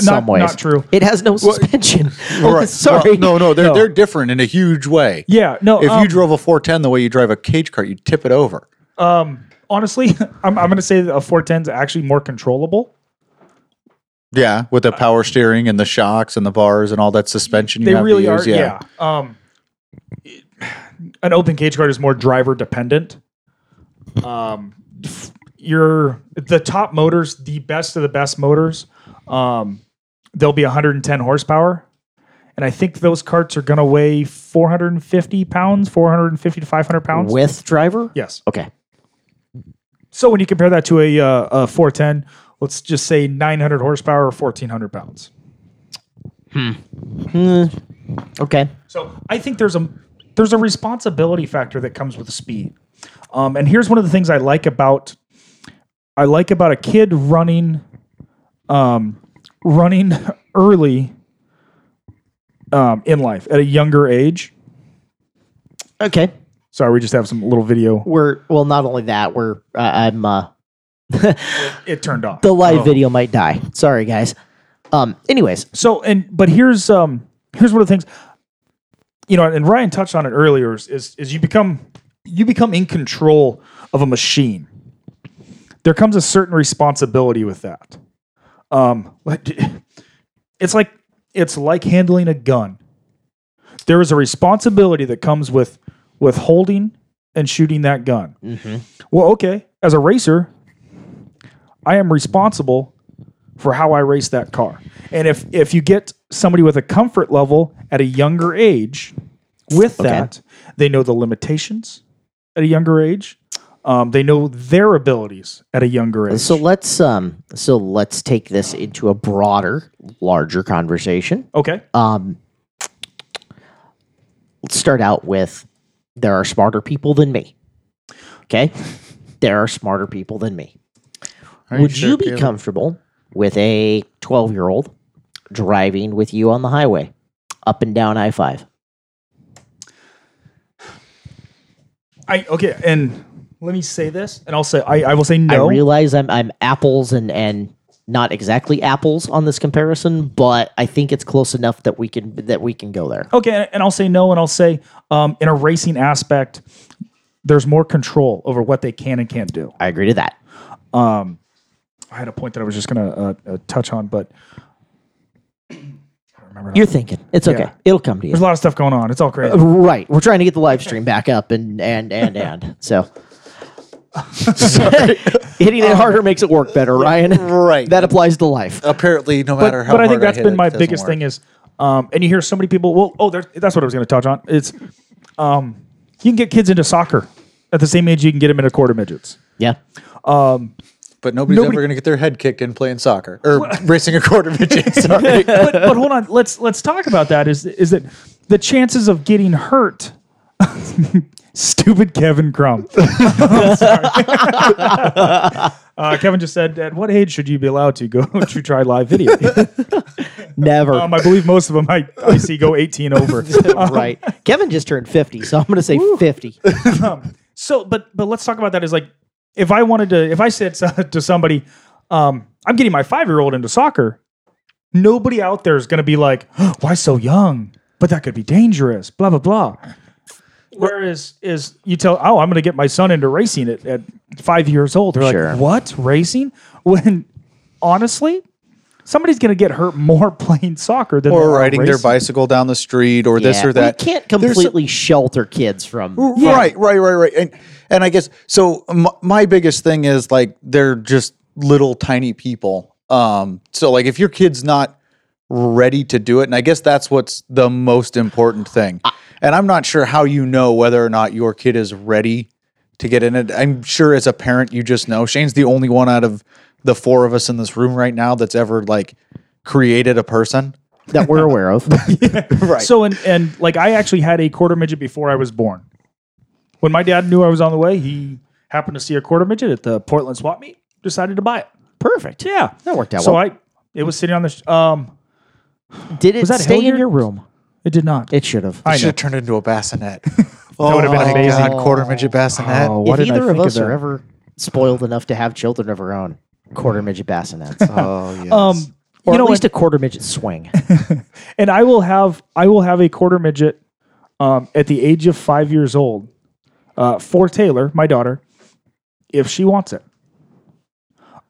some ways. Not true. It has no suspension. Right. Sorry. Well, no. They're different in a huge way. Yeah. No. If you drove a 410 the way you drive a cage cart, you'd tip it over. Honestly, I'm going to say that a 410 is actually more controllable. Yeah, with the power steering and the shocks and the bars and all that suspension you have really to use. They really are, yeah. An open cage cart is more driver-dependent. The top motors, the best of the best motors, they'll be 110 horsepower. And I think those carts are going to weigh 450 to 500 pounds. With driver? Yes. Okay. So when you compare that to a 410, let's just say 900 horsepower or 1,400 pounds. Okay. So I think there's a responsibility factor that comes with the speed. And here's one of the things I like about a kid running early in life at a younger age. Okay. Sorry, we just have some little video. Not only that, it turned off. The live video might die. Sorry, guys. Anyways. So, but here's one of the things, you know, and Ryan touched on it earlier is you become in control of a machine. There comes a certain responsibility with that. It's like handling a gun. There is a responsibility that comes with holding and shooting that gun. Mm-hmm. Well, okay. As a racer, I am responsible for how I race that car. And if you get somebody with a comfort level at a younger age with that, they know the limitations at a younger age. They know their abilities at a younger age. So let's take this into a broader, larger conversation. Okay. Let's start out with, there are smarter people than me. Okay? There are smarter people than me. Would you be comfortable with a 12-year-old driving with you on the highway up and down I-5? Okay, and let me say this, and I'll say I will say no. I realize I'm apples and not exactly apples on this comparison, but I think it's close enough that we can go there. Okay, and I'll say no, and I'll say in a racing aspect, there's more control over what they can and can't do. I agree to that. I had a point that I was just going to touch on, but I don't remember. You're thinking. It's okay. Yeah. It'll come to you. There's a lot of stuff going on. It's all crazy. Right. We're trying to get the live stream back up and so. Hitting it harder makes it work better, Ryan. Right. That applies to life. Apparently, no matter how hard I hit. But I think that's been my biggest thing is, and you hear so many people, that's what I was going to touch on. It's, you can get kids into soccer at the same age you can get them into quarter midgets. Yeah. But nobody's ever going to get their head kicked in playing soccer or racing a quarter midget. Sorry. but hold on, let's talk about that. Is that the chances of getting hurt? Stupid Kevin Crump. Kevin just said, "At what age should you be allowed to go to try live video?" Never. I believe most of them I see go 18 over. Right. Kevin just turned 50, so I'm going to say 50. But let's talk about that. Is like if I wanted to, if I said to somebody, "I'm getting my 5-year-old into soccer," nobody out there is going to be like, "Oh, why so young?" But that could be dangerous. Blah blah blah. Whereas is you tell, oh, I'm going to get my son into racing at 5 years old. They're sure. Like, what? Racing? When, honestly, somebody's going to get hurt more playing soccer than or riding racing. Their bicycle down the street or this or that. You can't completely shelter kids from. Yeah. Right. And I guess, so my biggest thing is, like, they're just little tiny people. So, like, if your kid's not ready to do it, and I guess that's what's the most important thing. And I'm not sure how you know whether or not your kid is ready to get in it. I'm sure as a parent, you just know. Shane's the only one out of the four of us in this room right now that's ever, like, created a person that we're aware of. Yeah. Right. So, and like, I actually had a quarter midget before I was born. When my dad knew I was on the way, he happened to see a quarter midget at the Portland swap meet, decided to buy it. Perfect. Yeah. That worked out well. So it was sitting on the, did it stay in your room? It did not. It should have. It should have turned into a bassinet. That would have been amazing. God, quarter midget bassinet. Oh, if either of us are ever spoiled enough to have children of our own, quarter midget bassinets. Oh, yes. Or at least a quarter midget swing. And I will have a quarter midget at the age of 5 years old for Taylor, my daughter, if she wants it.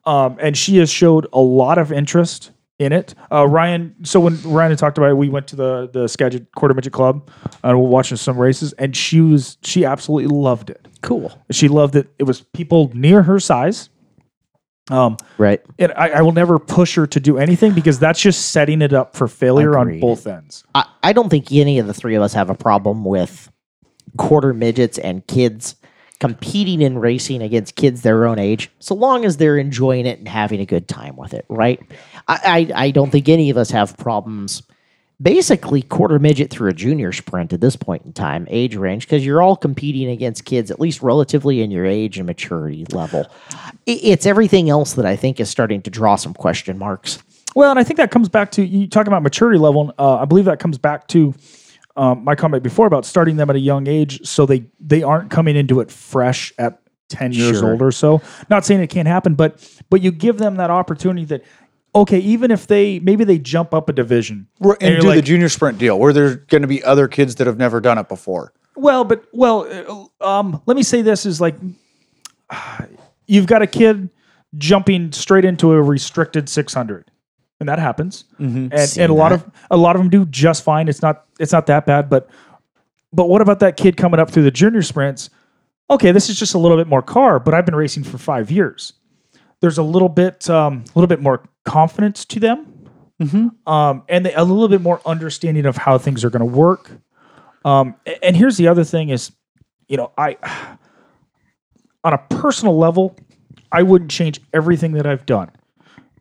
And she has showed a lot of interest in it. Ryan, so when Ryan had talked about it, we went to the Skagit Quarter Midget Club and we were watching some races, and she absolutely loved it. Cool. She loved it. It was people near her size. Right. And I will never push her to do anything because that's just setting it up for failure. Agreed. On both ends. I don't think any of the three of us have a problem with quarter midgets and kids competing in racing against kids their own age, so long as they're enjoying it and having a good time with it, right? I don't think any of us have problems. Basically, quarter midget through a junior sprint at this point in time, age range, because you're all competing against kids, at least relatively in your age and maturity level. It's everything else that I think is starting to draw some question marks. Well, and I think that comes back to, you talking about maturity level, I believe that comes back to my comment before about starting them at a young age so they aren't coming into it fresh at 10 years old or so. Not saying it can't happen, but you give them that opportunity that, okay, even if maybe they jump up a division. And do, like, the junior sprint deal where there's going to be other kids that have never done it before. Let me say this is, like, you've got a kid jumping straight into a restricted 600. And that happens, mm-hmm. and a lot of them do just fine. It's not that bad, but what about that kid coming up through the junior sprints? Okay, this is just a little bit more car, but I've been racing for 5 years. There's a little bit more confidence to them, mm-hmm. And a little bit more understanding of how things are going to work. And here's the other thing is, I on a personal level, I wouldn't change everything that I've done.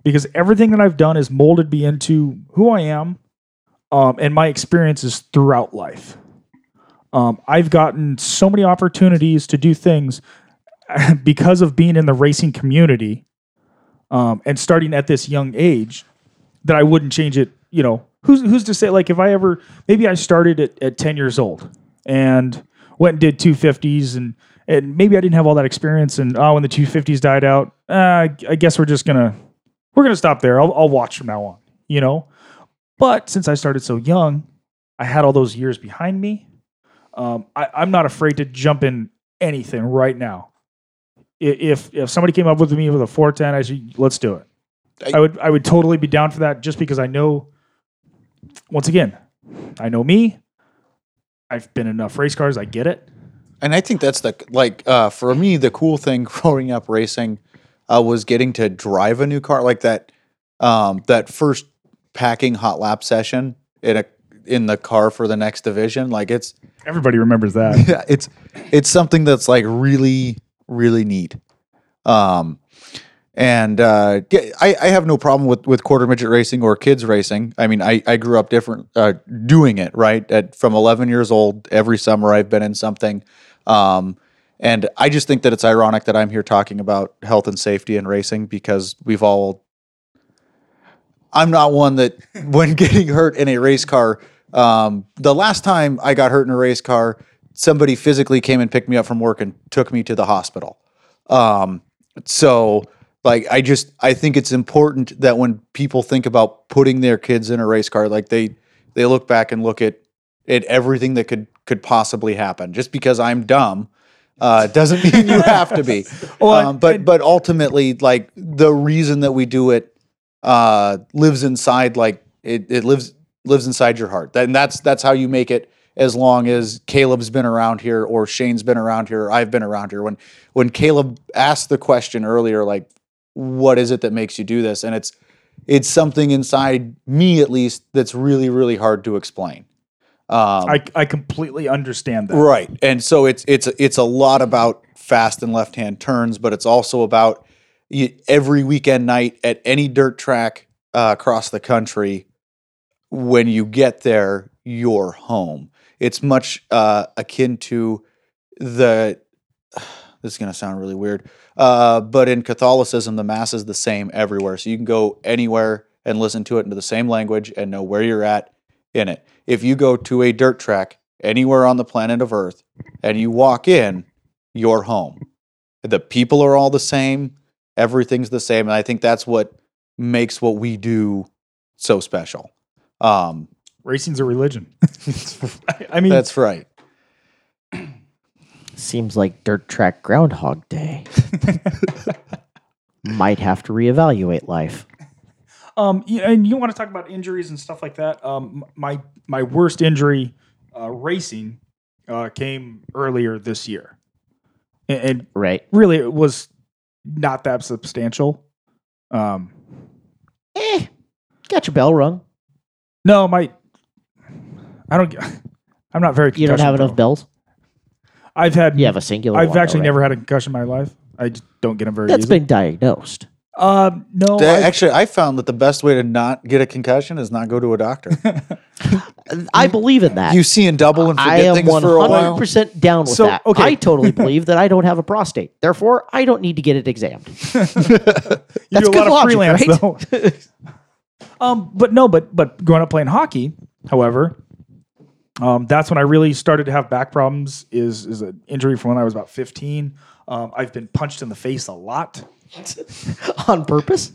Because everything that I've done has molded me into who I am, and my experiences throughout life. I've gotten so many opportunities to do things because of being in the racing community, and starting at this young age, that I wouldn't change it you know, who's to say, like, if I ever, maybe I started at 10 years old and went and did 250s and maybe I didn't have all that experience. And when the 250s died out, I guess we're going to stop there. I'll watch from now on, you know, but since I started so young, I had all those years behind me. I'm not afraid to jump in anything right now. If somebody came up with me with a 410, I said, let's do it. I would totally be down for that, just because I know, once again, I know me. I've been in enough race cars. I get it. And I think that's for me, the cool thing growing up racing was getting to drive a new car. Like that first packing hot lap session in the car for the next division. Like, it's, everybody remembers that. Yeah, it's something that's like really, really neat. I have no problem with quarter midget racing or kids racing. I mean, I grew up different, doing it right from 11 years old. Every summer I've been in something. And I just think that it's ironic that I'm here talking about health and safety and racing, because I'm not one that when getting hurt in a race car, the last time I got hurt in a race car, somebody physically came and picked me up from work and took me to the hospital. I think it's important that when people think about putting their kids in a race car, like they look back and look at everything that could possibly happen. Just because I'm dumb, doesn't mean you have to be. But ultimately, like, the reason that we do it, lives inside, like it lives inside your heart. And that's how you make it. As long as Caleb's been around here, or Shane's been around here, or I've been around here. When Caleb asked the question earlier, like, what is it that makes you do this? And it's something inside me, at least, that's really, really hard to explain. I completely understand that. Right. And so it's a lot about fast and left-hand turns, but it's also about every weekend night at any dirt track across the country, when you get there, you're home. It's much akin to this is going to sound really weird, but in Catholicism, the Mass is the same everywhere. So you can go anywhere and listen to it into the same language and know where you're at in it. If you go to a dirt track anywhere on the planet of Earth and you walk in, you're home. The people are all the same. Everything's the same. And I think that's what makes what we do so special. Racing's a religion. I mean, that's right. Seems like dirt track Groundhog Day. Might have to reevaluate life. And you want to talk about injuries and stuff like that. My worst injury, racing, came earlier this year, and right, really, it was not that substantial. Got your bell rung. No, I'm not very. You don't have enough bells? I've had. You have a singular. I've actually never had a concussion in my life. I just don't get them very. That's easily. Been diagnosed. No. Actually, I found that the best way to not get a concussion is not go to a doctor. I believe in that. You see in double and forget things for a while. I am 100% down with that. Okay. I totally believe that I don't have a prostate. Therefore, I don't need to get it examined. That's do a good lot of logic, freelance, right? But growing up playing hockey, however. That's when I really started to have back problems, is an injury from when I was about 15. I've been punched in the face a lot. On purpose?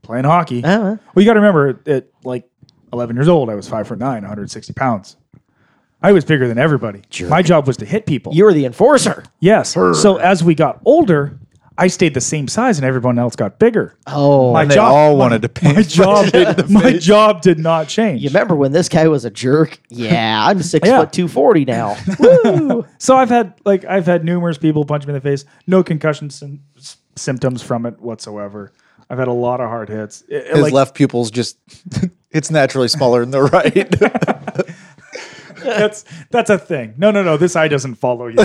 Playing hockey. Uh-huh. Well, you got to remember, at like 11 years old, I was 5'9", 160 pounds. I was bigger than everybody. Jerk. My job was to hit people. You were the enforcer. Yes. Her. So as we got older, I stayed the same size and everyone else got bigger. Oh, my job, all wanted to pay. My job did not change. You remember when this guy was a jerk? Yeah, I'm 6 foot 240 now. Woo! So I've had numerous people punch me in the face. No concussion symptoms from it whatsoever. I've had a lot of hard hits. His left pupil's just it's naturally smaller than the right. That's a thing. No. This eye doesn't follow you.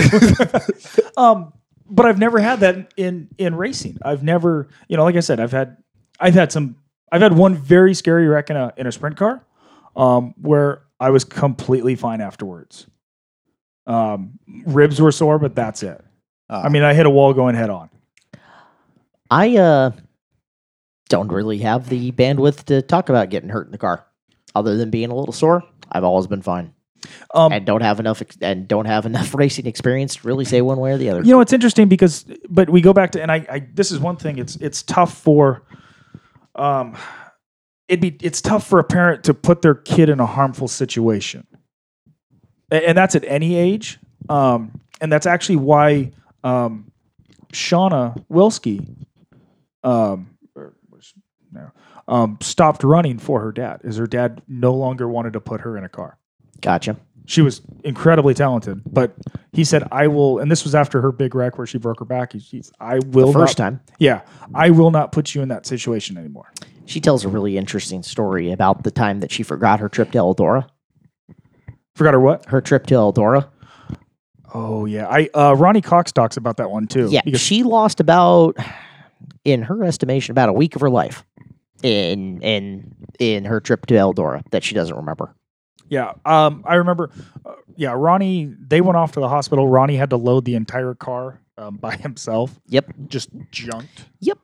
But I've never had that in racing. I've never, you know, like I said, I've had one very scary wreck in a sprint car, where I was completely fine afterwards. Ribs were sore, but that's it. I mean, I hit a wall going head on. I don't really have the bandwidth to talk about getting hurt in the car. other than being a little sore, I've always been fine. And don't have enough racing experience to really say one way or the other. You know, it's interesting because, but we go back to, and I this is one thing. It's tough for, it's tough for a parent to put their kid in a harmful situation, and that's at any age. And that's actually why Shauna Wilsky stopped running for her dad, is her dad no longer wanted to put her in a car. Gotcha. She was incredibly talented, but he said, I will, and this was after her big wreck where she broke her back. He's, I will the first not, time. Yeah. I will not put you in that situation anymore. She tells a really interesting story about the time that she forgot her trip to Eldora. Forgot her what? Her trip to Eldora. Oh yeah. Ronnie Cox talks about that one too. Yeah. She lost about, in her estimation, about a week of her life in her trip to Eldora that she doesn't remember. Yeah, I remember, Ronnie, they went off to the hospital. Ronnie had to load the entire car by himself. Yep. Just junked. Yep.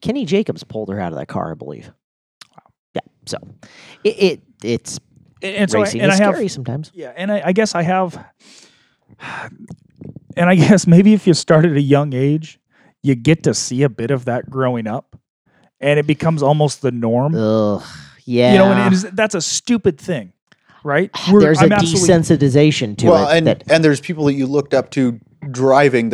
Kenny Jacobs pulled her out of that car, I believe. Wow. Yeah, so it's racing is scary sometimes. Yeah, and I guess maybe if you start at a young age, you get to see a bit of that growing up, and it becomes almost the norm. Ugh. Yeah. You know, and that's a stupid thing, right? There's a desensitization to it. And there's people that you looked up to driving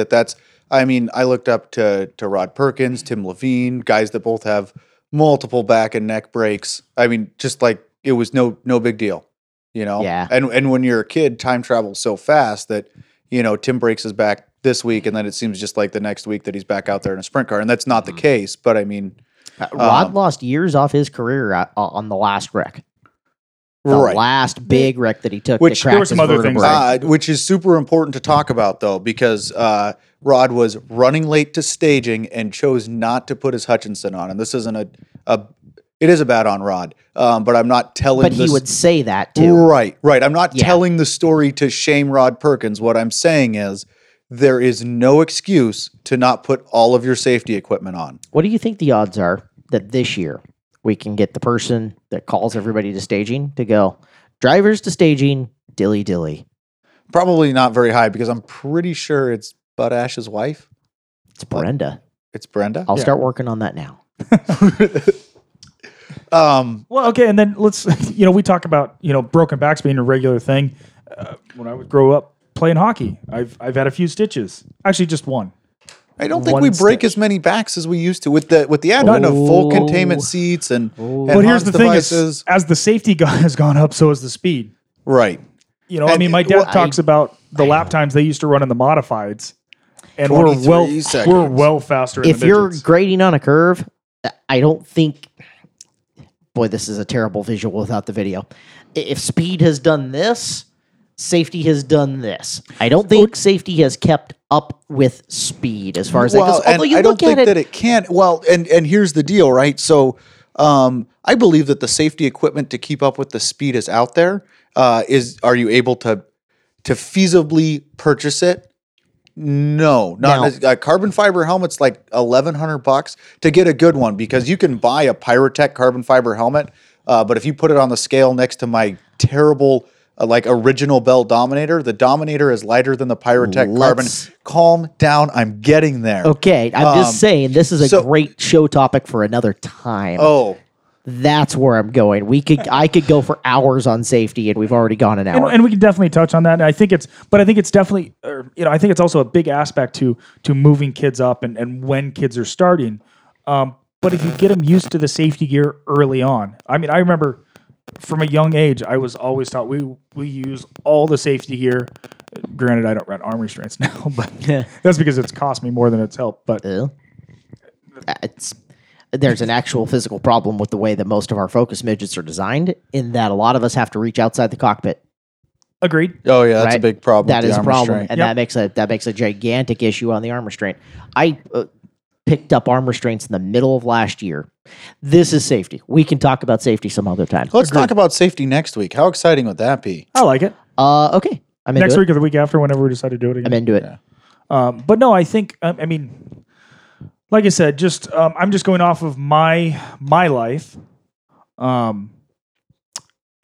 I looked up to Rod Perkins, Tim Levine, guys that both have multiple back and neck breaks. I mean, just like it was no big deal, you know? Yeah. And when you're a kid, time travels so fast that, you know, Tim breaks his back this week and then it seems just like the next week that he's back out there in a sprint car. And that's not the case, but I mean... Rod lost years off his career on the last wreck. The last big wreck that he took. Which, there were some other things. Which is super important to talk about, though, because Rod was running late to staging and chose not to put his Hutchinson on. And this isn't it is a bad on Rod, but I'm not telling this. But he would say that, too. Right. I'm not telling the story to shame Rod Perkins. What I'm saying is, there is no excuse to not put all of your safety equipment on. What do you think the odds are that this year we can get the person that calls everybody to staging to go, drivers to staging, dilly-dilly? Probably not very high because I'm pretty sure it's Bud Ash's wife. It's Brenda. I'll start working on that now. Well, okay, and then let's, we talk about, broken backs being a regular thing. When I would grow up, playing hockey, I've had a few stitches. Actually, just one. I don't think we break as many backs as we used to with the advent of full containment seats and but here's the thing: is, as the safety has gone up, so has the speed. Right. My dad talks about the lap times they used to run in the modifieds, and we're well faster. If you're grading on a curve, I don't think. Boy, this is a terrible visual without the video. If speed has done this. Safety has done this. I don't think safety has kept up with speed as far as that goes. Although you look at it, I don't think that it can. Well, and here's the deal, right? So I believe that the safety equipment to keep up with the speed is out there. Are you able to feasibly purchase it? No, not a carbon fiber helmet's like $1,100 to get a good one because you can buy a Pyrotech carbon fiber helmet, but if you put it on the scale next to my terrible. Like original Bell Dominator. The Dominator is lighter than the Pyrotech Carbon. Calm down. I'm getting there. Okay. I'm just saying this is a great show topic for another time. Oh. That's where I'm going. I could go for hours on safety, and we've already gone an hour. And we can definitely touch on that. And I think it's definitely, I think it's also a big aspect to moving kids up and when kids are starting. But if you get them used to the safety gear early on. I mean, I remember... From a young age, I was always taught we use all the safety gear. Granted, I don't run arm restraints now, but that's because it's cost me more than it's helped. But there's an actual physical problem with the way that most of our focus midgets are designed, in that a lot of us have to reach outside the cockpit. Agreed. Oh yeah, that's a big problem. That is a problem, and that makes a gigantic issue on the arm restraint. I picked up arm restraints in the middle of last year. This is safety. We can talk about safety some other time. Let's talk about safety next week. How exciting would that be? I like it. Okay. I'm into it. Next week or the week after, whenever we decide to do it again. I'm into it. Yeah. But no, I think, like I said, I'm just going off of my life.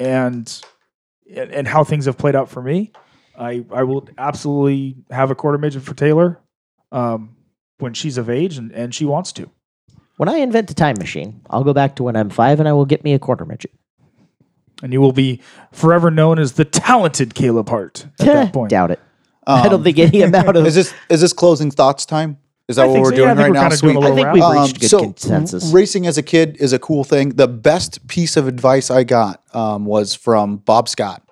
and how things have played out for me, I will absolutely have a quarter midget for Taylor when she's of age and she wants to. When I invent a time machine, I'll go back to when I'm 5 and I will get me a quarter midget. And you will be forever known as the talented Caleb Hart at that point. Doubt it. I don't think any amount of... Is this closing thoughts time? Is that what we're doing right now? I think we've reached good consensus. Racing as a kid is a cool thing. The best piece of advice I got was from Bob Scott.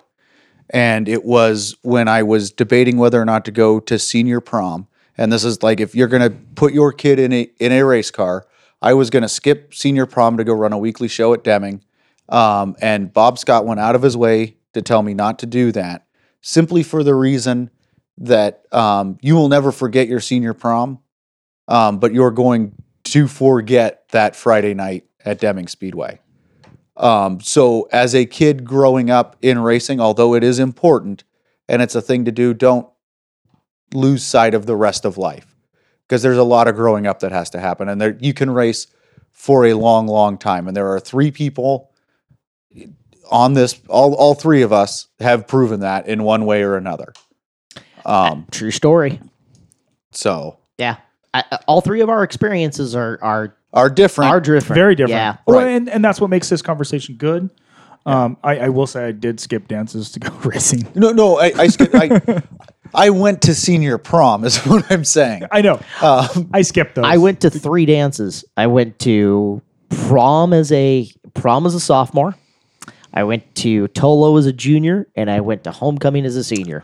And it was when I was debating whether or not to go to senior prom. And this is like, if you're going to put your kid in a race car, I was going to skip senior prom to go run a weekly show at Deming. And Bob Scott went out of his way to tell me not to do that, simply for the reason that you will never forget your senior prom, but you're going to forget that Friday night at Deming Speedway. So as a kid growing up in racing, although it is important and it's a thing to do, don't lose sight of the rest of life, because there's a lot of growing up that has to happen. And there, you can race for a long, long time. And there are 3 people on this, all 3 of us have proven that in one way or another. True story. So yeah, all 3 of our experiences are different. Are different. Very different. Yeah. Well, right. And that's what makes this conversation good. I will say I did skip dances to go racing. No, I skipped. I went to senior prom is what I'm saying. I know. I skipped those. I went to 3 dances. I went to prom as a sophomore. I went to Tolo as a junior, and I went to homecoming as a senior.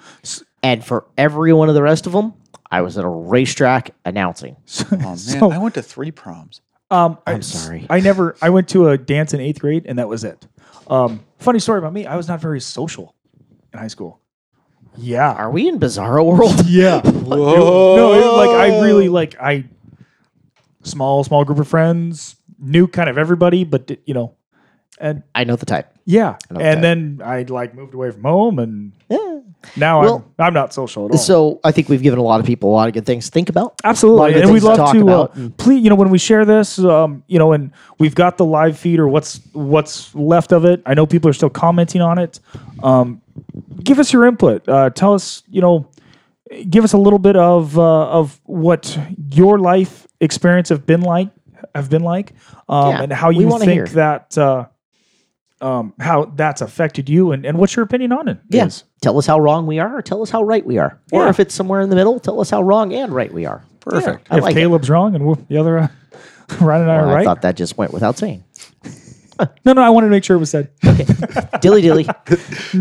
And for every one of the rest of them, I was at a racetrack announcing. Oh, man, I went to 3 proms. I'm sorry. I went to a dance in 8th grade, and that was it. Funny story about me, I was not very social in high school. Yeah. Are we in Bizarro World? Yeah. Whoa. I really small group of friends, knew kind of everybody, but, and I know the type. Yeah. Then I moved away from home and now I'm not social at all. So I think we've given a lot of people a lot of good things to think about. Absolutely. And we'd love to please, when we share this, and we've got the live feed or what's left of it. I know people are still commenting on it. Give us your input. Tell us, give us a little bit of what your life experience have been like, and how you think that, how that's affected you and what's your opinion on it. Yes. Yeah. Tell us how wrong we are or tell us how right we are. Yeah. Or if it's somewhere in the middle, tell us how wrong and right we are. Perfect. Yeah. If Caleb's wrong and the other Ryan and I are right. I thought that just went without saying. No, I wanted to make sure it was said. Okay. Dilly.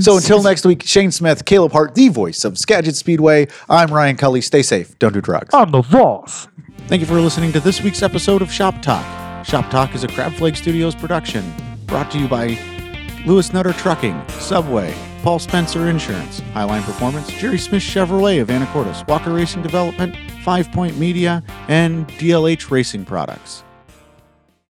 So until next week, Shane Smith, Caleb Hart, the voice of Skagit Speedway. I'm Ryan Cully. Stay safe. Don't do drugs. I'm the boss. Thank you for listening to this week's episode of Shop Talk. Shop Talk is a Crab Flake Studios production. Brought to you by Lewis Nutter Trucking, Subway, Paul Spencer Insurance, Highline Performance, Jerry Smith Chevrolet of Anacortes, Walker Racing Development, Five Point Media, and DLH Racing Products.